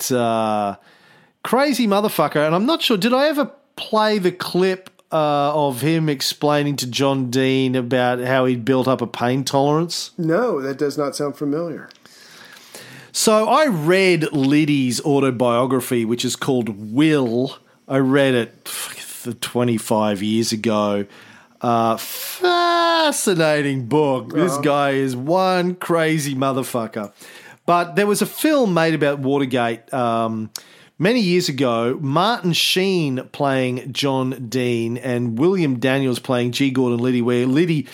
crazy motherfucker. And I'm not sure, did I ever play the clip of him explaining to John Dean about how he'd built up a pain tolerance? No, that does not sound familiar. So I read Liddy's autobiography, which is called Will. I read it 25 years ago. Fascinating book. This guy is one crazy motherfucker. But there was a film made about Watergate many years ago, Martin Sheen playing John Dean and William Daniels playing G. Gordon Liddy, where Liddy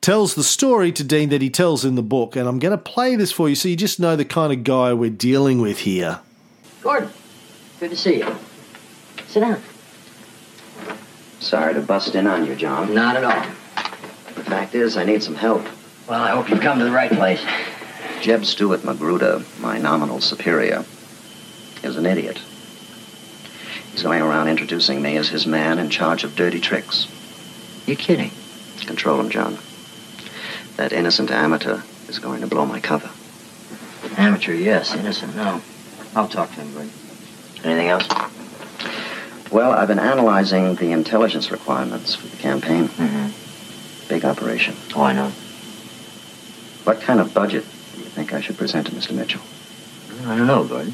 tells the story to Dean that he tells in the book. And I'm going to play this for you so you just know the kind of guy we're dealing with here. Gordon, good to see you. Sit down. Sorry to bust in on you, John. Not at all. The fact is, I need some help. Well, I hope you've come to the right place. Jeb Stuart Magruder, my nominal superior, is an idiot. He's going around introducing me as his man in charge of dirty tricks. You're kidding. Control him, John. That innocent amateur is going to blow my cover. Amateur, yes. Innocent, no. I'll talk to him, Gordon. Anything else? Well, I've been analyzing the intelligence requirements for the campaign. Mm-hmm. Big operation. Oh, I know. What kind of budget do you think I should present to Mr. Mitchell? I don't know, Gordon.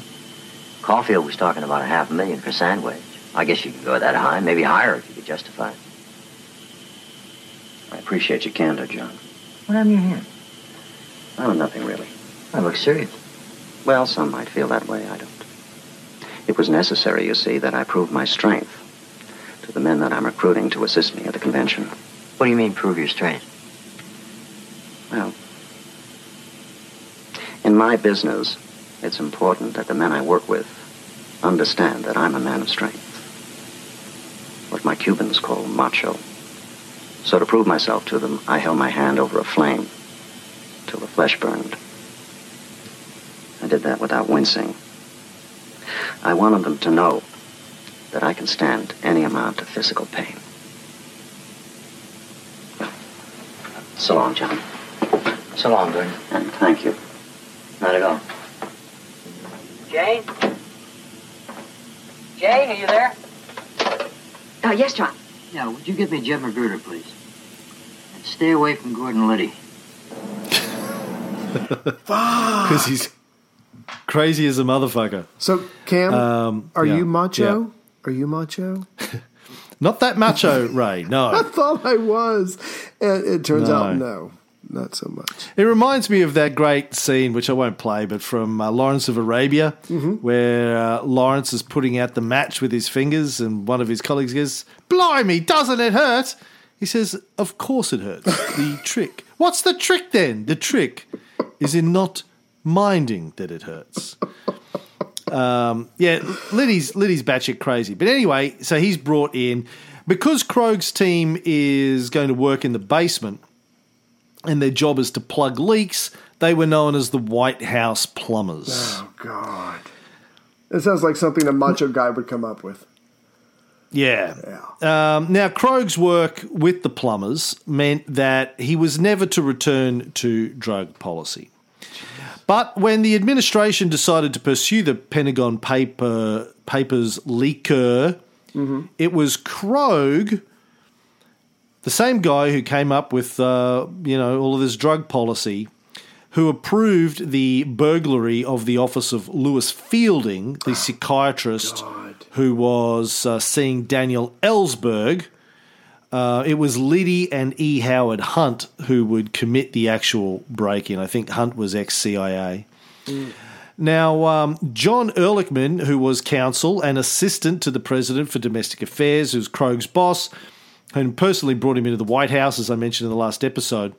Caulfield was talking about $500,000 for Sandwich. I guess you could go that high, maybe higher if you could justify it. I appreciate your candor, John. What happened to your hand? Oh, nothing really. I look serious. Well, some might feel that way. I don't. It was necessary, you see, that I prove my strength to the men that I'm recruiting to assist me at the convention. What do you mean, prove your strength? Well, in my business, it's important that the men I work with understand that I'm a man of strength. What my Cubans call macho. So to prove myself to them, I held my hand over a flame till the flesh burned. I did that without wincing. I wanted them to know that I can stand any amount of physical pain. Well, so long, John. So long, Gordon. And thank you. Not at all. Jane? Jane, are you there? Yes, John. Yeah, would you get me Jeb Magruder, please? And stay away from Gordon Liddy. Because he's crazy as a motherfucker. So, Cam, are you macho? Yeah. Are you macho? Not that macho, Ray, no. I thought I was. It turns out, no, not so much. It reminds me of that great scene, which I won't play, but from Lawrence of Arabia, where Lawrence is putting out the match with his fingers, and one of his colleagues goes, "Blimey, doesn't it hurt?" He says, "Of course it hurts. The trick." What's the trick then? The trick is in not minding that it hurts. Liddy's batshit crazy. But anyway, so he's brought in. Because Krogh's team is going to work in the basement and their job is to plug leaks, they were known as the White House plumbers. Oh, God. It sounds like something a macho guy would come up with. Yeah. Now, Krogh's work with the plumbers meant that he was never to return to drug policy. But when the administration decided to pursue the Pentagon Papers leaker, it was Krogh, the same guy who came up with all of this drug policy, who approved the burglary of the office of Lewis Fielding, the psychiatrist who was seeing Daniel Ellsberg. It was Liddy and E. Howard Hunt who would commit the actual break-in. I think Hunt was ex-CIA. Now, John Ehrlichman, who was counsel and assistant to the president for domestic affairs, who's Krogh's boss, and personally brought him into the White House, as I mentioned in the last episode,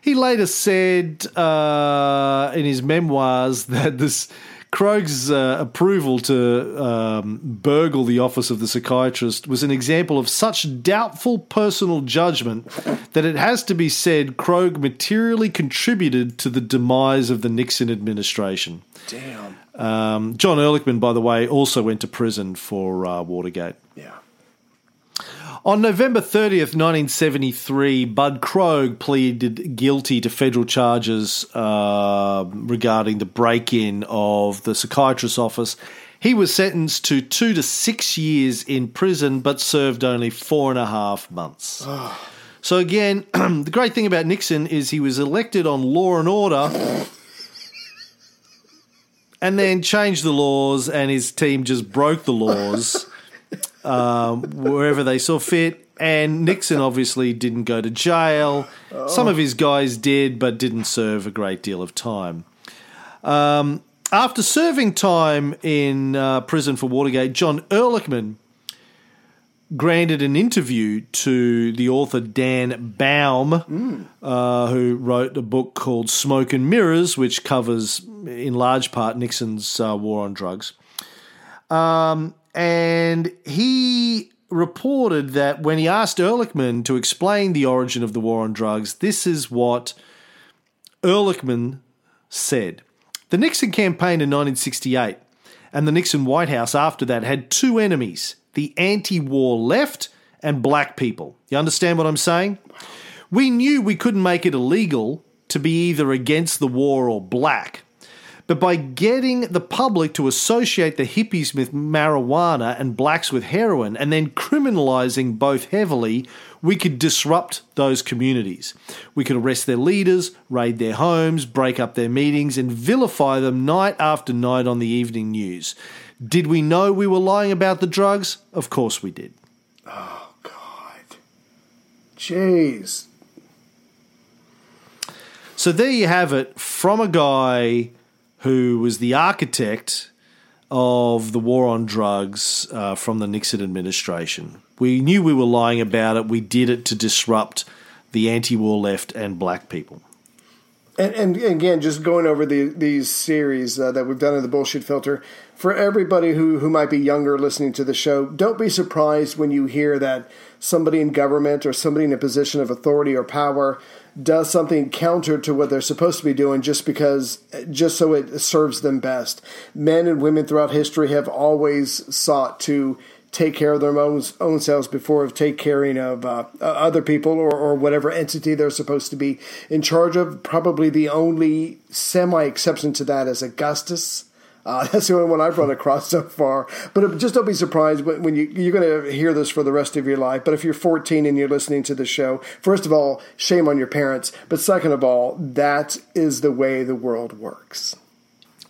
he later said in his memoirs that this Krogh's approval to burgle the office of the psychiatrist was an example of such doubtful personal judgment that it has to be said Krogh materially contributed to the demise of the Nixon administration. Damn. John Ehrlichman, by the way, also went to prison for Watergate. Yeah. On November 30th, 1973, Bud Krogh pleaded guilty to federal charges regarding the break-in of the psychiatrist's office. He was sentenced to 2 to 6 years in prison, but served only 4.5 months. Oh. So again, the great thing about Nixon is he was elected on law and order and then changed the laws, and his team just broke the laws. Wherever they saw fit, and Nixon obviously didn't go to jail. Oh. Some of his guys did, but didn't serve a great deal of time. After serving time in prison for Watergate, John Ehrlichman granted an interview to the author Dan Baum, who wrote a book called Smoke and Mirrors, which covers, in large part, Nixon's war on drugs. And he reported that when he asked Ehrlichman to explain the origin of the war on drugs, this is what Ehrlichman said. The Nixon campaign in 1968 and the Nixon White House after that had two enemies, the anti-war left and black people. You understand what I'm saying? We knew we couldn't make it illegal to be either against the war or black. But by getting the public to associate the hippies with marijuana and blacks with heroin and then criminalizing both heavily, we could disrupt those communities. We could arrest their leaders, raid their homes, break up their meetings, and vilify them night after night on the evening news. Did we know we were lying about the drugs? Of course we did. Oh, God. Jeez. So there you have it from a guy who was the architect of the war on drugs from the Nixon administration. We knew we were lying about it. We did it to disrupt the anti-war left and black people. And again, just going over these series that we've done in the Bullshit Filter, for everybody who might be younger listening to the show, don't be surprised when you hear that somebody in government or somebody in a position of authority or power does something counter to what they're supposed to be doing just so it serves them best. Men and women throughout history have always sought to take care of their own selves before taking care of other people or whatever entity they're supposed to be in charge of. Probably the only semi-exception to that is Augustus. That's the only one I've run across so far. But just don't be surprised when you're going to hear this for the rest of your life. But if you're 14 and you're listening to the show, first of all, shame on your parents. But second of all, that is the way the world works.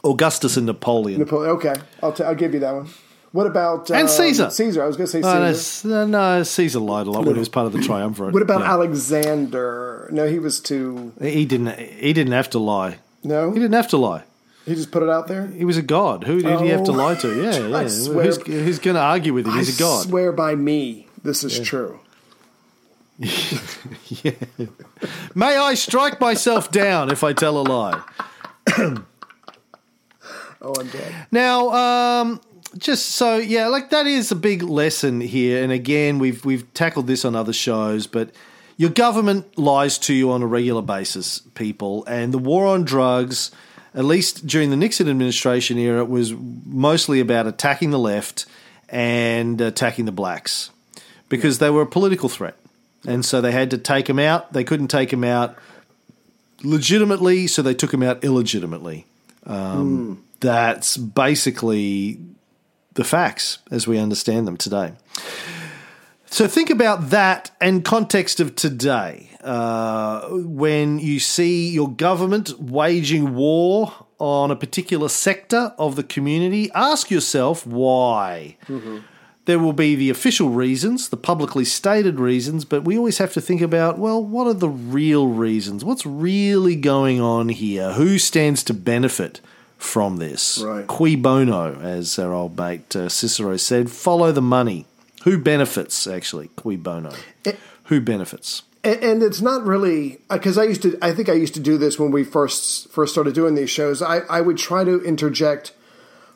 Augustus and Napoleon. Okay, I'll give you that one. What about... and Caesar. Caesar, I was going to say Caesar. No, Caesar lied a lot when he was part of the triumvirate. What about Alexander? No, he was too... He didn't have to lie. No? He didn't have to lie. He just put it out there? He was a god. Who did he have to lie to? Yeah. I swear, who's going to argue with him? He's a god. I swear by me, this is true. Yeah. May I strike myself down if I tell a lie? Oh, I'm dead. Now, that is a big lesson here. And again, we've tackled this on other shows, but your government lies to you on a regular basis, people. And the war on drugs... at least during the Nixon administration era, it was mostly about attacking the left and attacking the blacks because they were a political threat. And so they had to take them out. They couldn't take them out legitimately, so they took them out illegitimately. That's basically the facts as we understand them today. So think about that in context of today. When you see your government waging war on a particular sector of the community, ask yourself why. Mm-hmm. There will be the official reasons, the publicly stated reasons, but we always have to think about, what are the real reasons? What's really going on here? Who stands to benefit from this? Right. Cui bono, as our old mate Cicero said, follow the money. Who benefits, actually? Cui bono. Who benefits? And it's not really – because I think I used to do this when we first started doing these shows. I would try to interject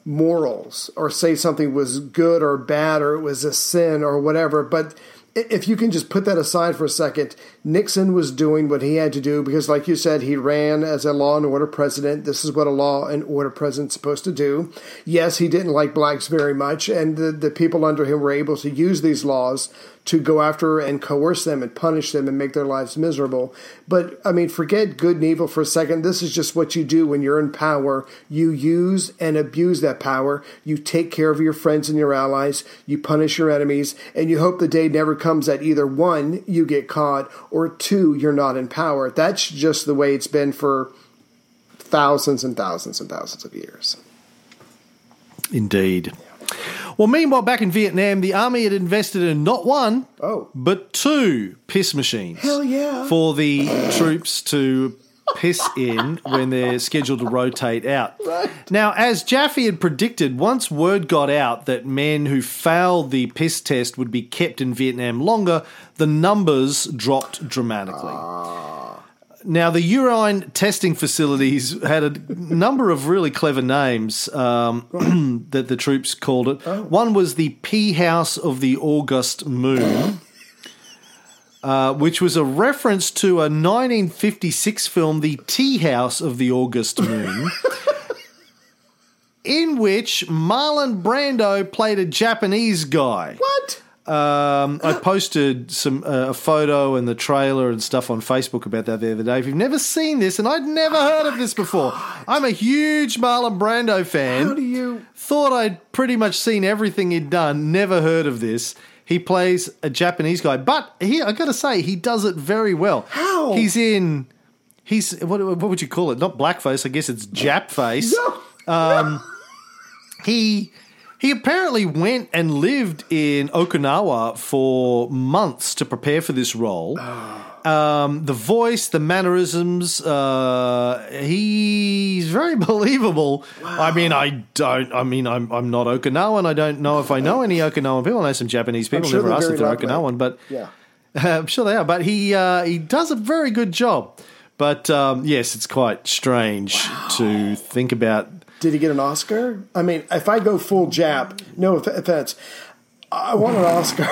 morals or say something was good or bad or it was a sin or whatever. But if you can just put that aside for a second, Nixon was doing what he had to do because, like you said, he ran as a law and order president. This is what a law and order president's supposed to do. Yes, he didn't like blacks very much, and the people under him were able to use these laws to go after and coerce them and punish them and make their lives miserable. But, I mean, forget good and evil for a second. This is just what you do when you're in power. You use and abuse that power. You take care of your friends and your allies. You punish your enemies. And you hope the day never comes that either, one, you get caught, or two, you're not in power. That's just the way it's been for thousands and thousands and thousands of years. Indeed. Well, meanwhile, back in Vietnam, the army had invested in not one, but two piss machines. Hell yeah. For the troops to piss in when they're scheduled to rotate out. Right. Now, as Jaffe had predicted, once word got out that men who failed the piss test would be kept in Vietnam longer, the numbers dropped dramatically. Now, the urine testing facilities had a number of really clever names that the troops called it. One was the Tea House of the August Moon, which was a reference to a 1956 film, The Tea House of the August Moon, in which Marlon Brando played a Japanese guy. What? I posted a photo and the trailer and stuff on Facebook about that the other day. If you've never seen this, and I'd never heard of this before. God. I'm a huge Marlon Brando fan. How do you... Thought I'd pretty much seen everything he'd done, never heard of this. He plays a Japanese guy, but I got to say, he does it very well. How? He's what would you call it? Not blackface, I guess it's Jap face. No. He apparently went and lived in Okinawa for months to prepare for this role. The voice, the mannerisms, he's very believable. Wow. I'm not Okinawan. I don't know if I know any Okinawan people. I know some Japanese people. Sure, never asked if they're Okinawan, but yeah. I'm sure they are. But he does a very good job. But yes, it's quite strange to think about. Did he get an Oscar? I mean, if I go full Jap, I want an Oscar.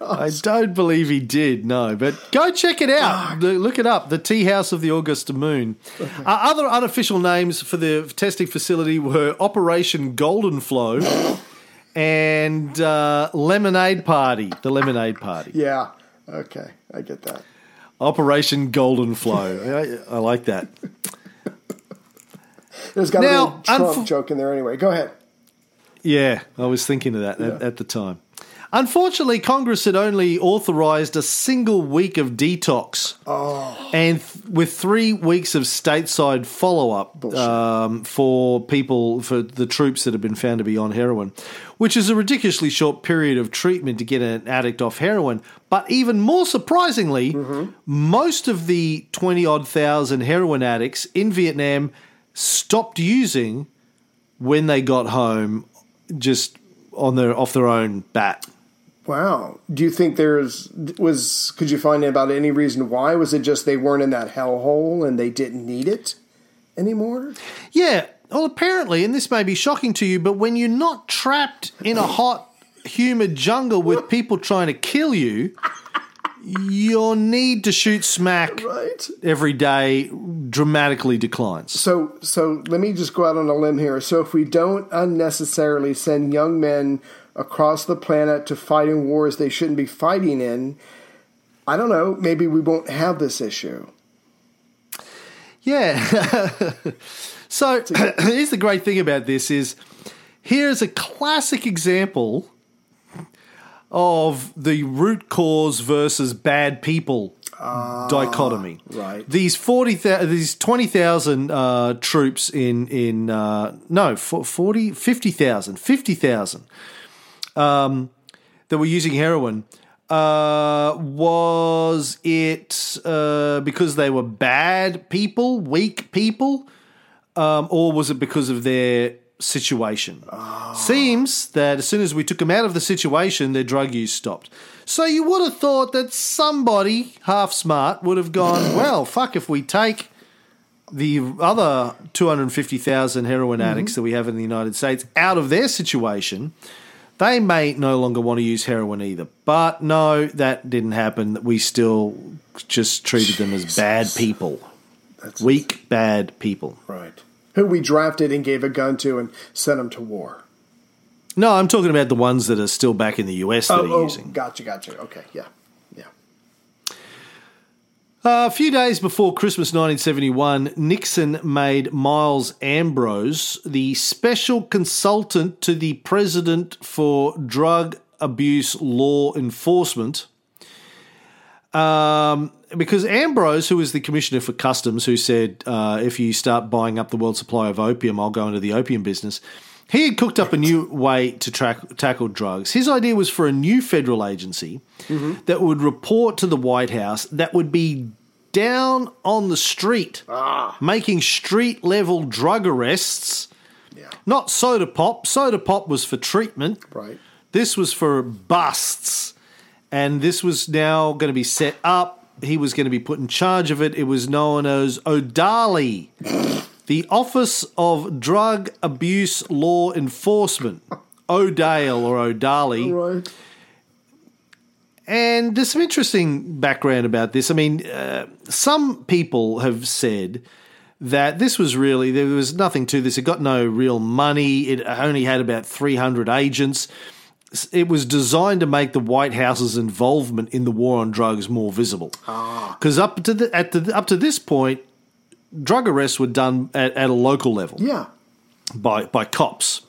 I don't believe he did, no. But go check it out. Look it up, The Tea House of the August Moon. Okay. Other unofficial names for the testing facility were Operation Golden Flow and Lemonade Party, the Lemonade Party. Yeah, okay, I get that. Operation Golden Flow. I like that. There's got to be a Trump joke in there anyway. Go ahead. Yeah, I was thinking of that at the time. Unfortunately, Congress had only authorized a single week of detox and with 3 weeks of stateside follow-up for the troops that had been found to be on heroin, which is a ridiculously short period of treatment to get an addict off heroin. But even more surprisingly, most of the 20-odd thousand heroin addicts in Vietnam stopped using when they got home, just off their own bat. Wow. Do you think could you find out about any reason why? Was it just they weren't in that hellhole and they didn't need it anymore? Yeah. Well, apparently, and this may be shocking to you, but when you're not trapped in a hot, humid jungle with people trying to kill you, your need to shoot smack every day dramatically declines. So let me just go out on a limb here. So if we don't unnecessarily send young men across the planet to fight in wars they shouldn't be fighting in, I don't know, maybe we won't have this issue. Yeah. So here's the great thing about this is here's a classic example of the root cause versus bad people dichotomy. Right. These 20,000 troops in 50,000 that were using heroin. Was it because they were bad people, weak people, or was it because of their situation? Seems that as soon as we took them out of the situation, their drug use stopped. So you would have thought that somebody half smart would have gone, well, fuck, if we take the other 250,000 heroin addicts that we have in the United States out of their situation, they may no longer want to use heroin either. But no, that didn't happen. We still just treated them as bad people. That's weak, bad people. Right. Who we drafted and gave a gun to and sent them to war. No, I'm talking about the ones that are still back in the US that are using. Gotcha. Okay, yeah. A few days before Christmas 1971, Nixon made Miles Ambrose the special consultant to the president for drug abuse law enforcement. Because Ambrose, who was the commissioner for customs, who said, if you start buying up the world supply of opium, I'll go into the opium business, he had cooked up a new way to tackle drugs. His idea was for a new federal agency that would report to the White House, that would be down on the street, making street-level drug arrests, not soda pop. Soda pop was for treatment. Right. This was for busts. And this was now going to be set up. He was going to be put in charge of it. It was known as ODALI, the Office of Drug Abuse Law Enforcement, O'Dale or ODALI. Right. And there's some interesting background about this. I mean, some people have said that this was really, there was nothing to this. It got no real money. It only had about 300 agents. It was designed to make the White House's involvement in the war on drugs more visible. Because up to this point, drug arrests were done at a local level. Yeah, by cops.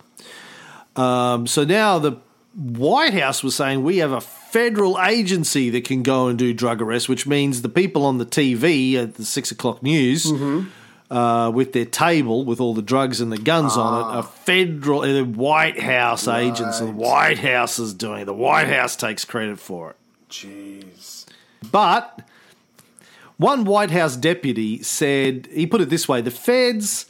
So now the White House was saying we have a federal agency that can go and do drug arrests, which means the people on the TV at the 6 o'clock news. With their table, with all the drugs and the guns on it, a federal, the White House agents, the White House is doing it. The White House takes credit for it. Jeez. But one White House deputy said, he put it this way, the feds'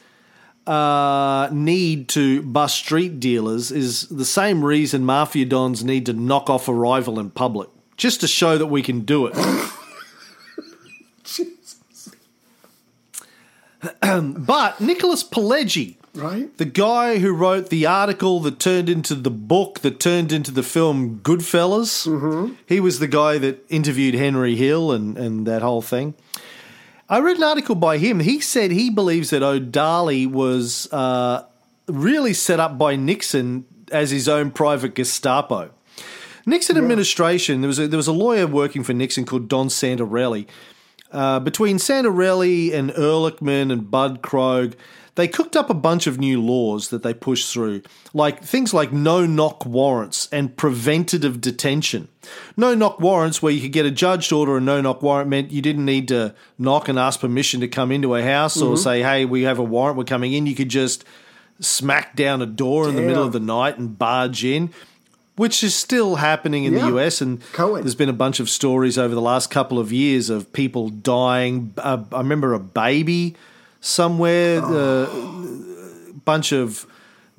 need to bust street dealers is the same reason mafia dons need to knock off a rival in public, just to show that we can do it. But Nicholas Pileggi, the guy who wrote the article that turned into the book that turned into the film Goodfellas, he was the guy that interviewed Henry Hill and that whole thing. I read an article by him. He said he believes that ODALI was really set up by Nixon as his own private Gestapo. Nixon administration, there was a lawyer working for Nixon called Don Santarelli. Between Santarelli and Ehrlichman and Bud Krogh, they cooked up a bunch of new laws that they pushed through, like things like no-knock warrants and preventative detention. No-knock warrants, where you could get a judge to order a no-knock warrant, meant you didn't need to knock and ask permission to come into a house or say, hey, we have a warrant, we're coming in. You could just smack down a door in the middle of the night and barge in. Which is still happening in the US, and there's been a bunch of stories over the last couple of years of people dying. I remember a baby somewhere, a bunch of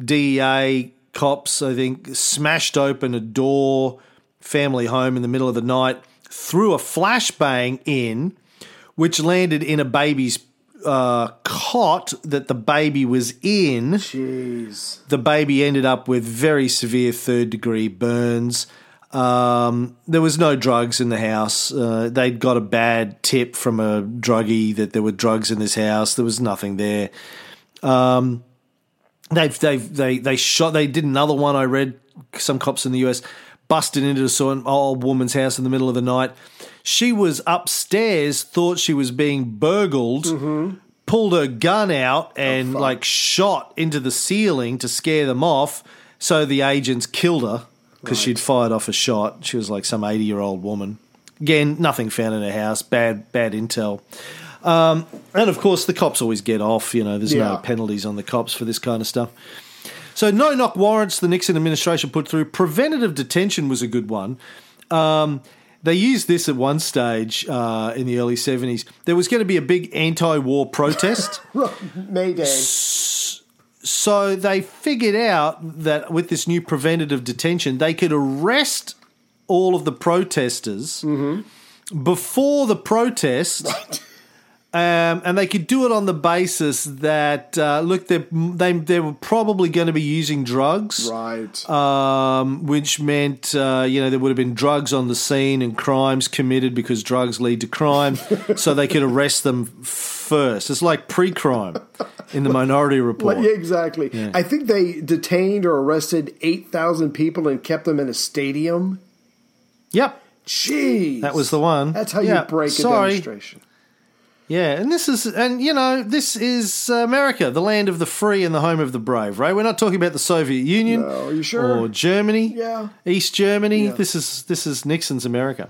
DEA cops, I think, smashed open a door, family home in the middle of the night, threw a flashbang in, which landed in a baby's cot that the baby was in. Jeez. The baby ended up with very severe third-degree burns. There was no drugs in the house. They'd got a bad tip from a druggie that there were drugs in this house. There was nothing there. They did another one. I read some cops in the US busted into an old woman's house in the middle of the night. She was upstairs, thought she was being burgled, pulled her gun out and shot into the ceiling to scare them off. So the agents killed her because she'd fired off a shot. She was like some 80-year-old woman. Again, nothing found in her house, bad intel. And, of course, the cops always get off. You know, there's no penalties on the cops for this kind of stuff. So no-knock warrants the Nixon administration put through. Preventative detention was a good one. They used this at one stage in the early 70s. There was going to be a big anti-war protest. Mayday. So they figured out that with this new preventative detention, they could arrest all of the protesters before the protest And they could do it on the basis that, look, they were probably going to be using drugs. Right. Which meant, there would have been drugs on the scene and crimes committed because drugs lead to crime. So they could arrest them first. It's like pre-crime in the Minority Report. Yeah, exactly. Yeah. I think they detained or arrested 8,000 people and kept them in a stadium. Yep. Jeez. That was the one. That's how you break a demonstration. Yeah, and this is America, the land of the free and the home of the brave, right? We're not talking about the Soviet Union. No, are you sure? Or Germany. Yeah. East Germany. Yeah. This is Nixon's America.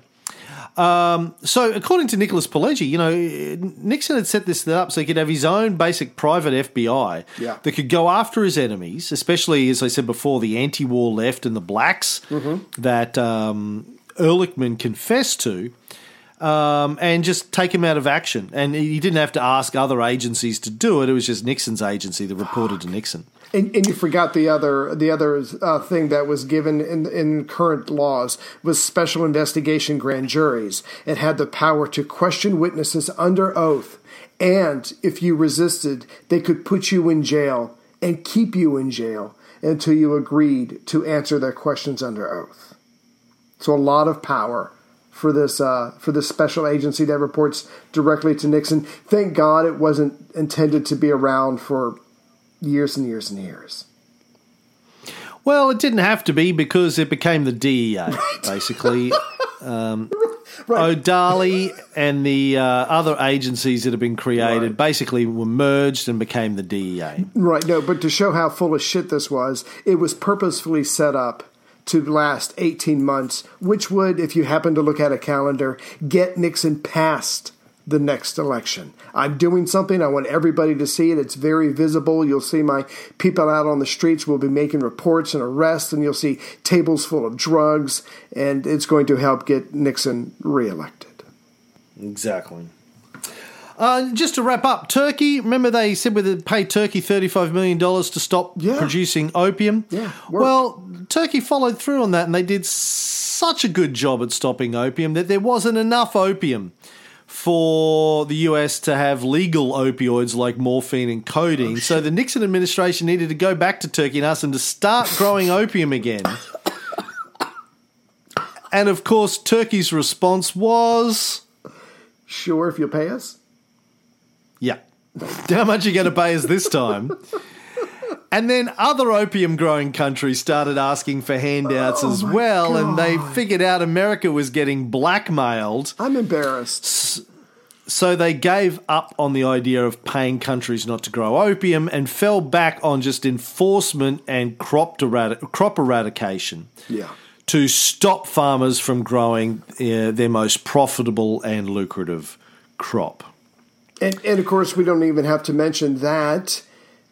So according to Nicholas Pileggi, Nixon had set this up so he could have his own basic private FBI that could go after his enemies, especially, as I said before, the anti-war left and the blacks that Ehrlichman confessed to. And just take him out of action. And he didn't have to ask other agencies to do it. It was just Nixon's agency that reported to Nixon. And you forgot the other thing that was given in current laws was special investigation grand juries. It had the power to question witnesses under oath. And if you resisted, they could put you in jail and keep you in jail until you agreed to answer their questions under oath. So a lot of power for this special agency that reports directly to Nixon. Thank God it wasn't intended to be around for years and years and years. Well, it didn't have to be because it became the DEA, basically. Right. O'Daly and the other agencies that have been created basically were merged and became the DEA. Right, no, but to show how full of shit this was, it was purposefully set up to last 18 months, which would, if you happen to look at a calendar, get Nixon past the next election. I'm doing something. I want everybody to see it. It's very visible. You'll see my people out on the streets will be making reports and arrests, and you'll see tables full of drugs, and it's going to help get Nixon reelected. Exactly. Just to wrap up, Turkey, remember they said they paid Turkey $35 million to stop producing opium? Yeah. Well, Turkey followed through on that, and they did such a good job at stopping opium that there wasn't enough opium for the U.S. to have legal opioids like morphine and codeine. So the Nixon administration needed to go back to Turkey and ask them to start growing opium again. And, of course, Turkey's response was... Sure, if you'll pay us. Yeah. How much are you going to pay us this time? And then other opium-growing countries started asking for handouts as well, and they figured out America was getting blackmailed. I'm embarrassed. So they gave up on the idea of paying countries not to grow opium and fell back on just enforcement and crop eradication. Yeah. To stop farmers from growing their most profitable and lucrative crop. And, of course, we don't even have to mention that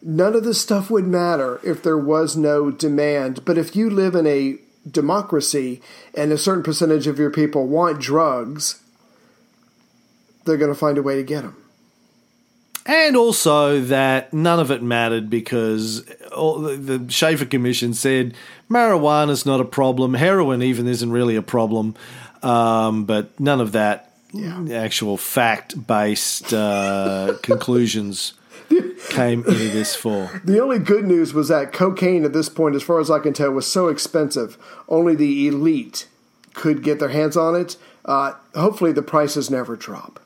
none of this stuff would matter if there was no demand. But if you live in a democracy and a certain percentage of your people want drugs, they're going to find a way to get them. And also that none of it mattered because the Schaefer Commission said marijuana's not a problem. Heroin even isn't really a problem. But none of that. Yeah. Actual fact-based conclusions came into this for. The only good news was that cocaine at this point, as far as I can tell, was so expensive. Only the elite could get their hands on it. Hopefully the prices never drop.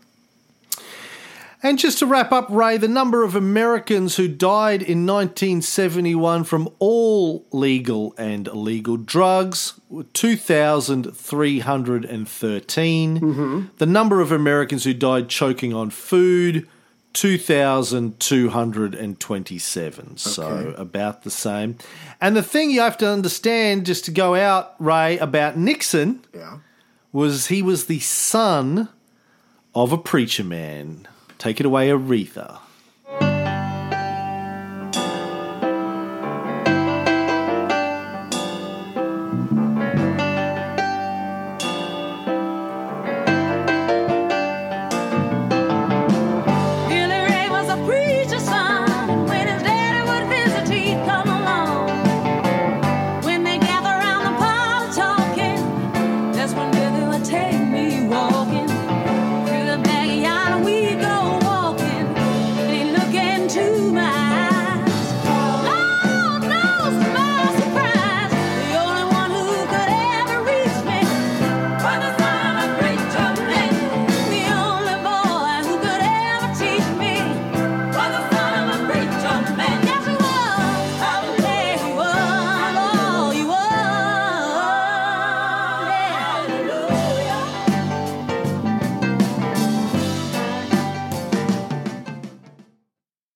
And just to wrap up, Ray, the number of Americans who died in 1971 from all legal and illegal drugs were 2,313. Mm-hmm. The number of Americans who died choking on food, 2,227. Okay. So about the same. And the thing you have to understand, just to go out, Ray, about Nixon was he was the son of a preacher man. Take it away, Aretha.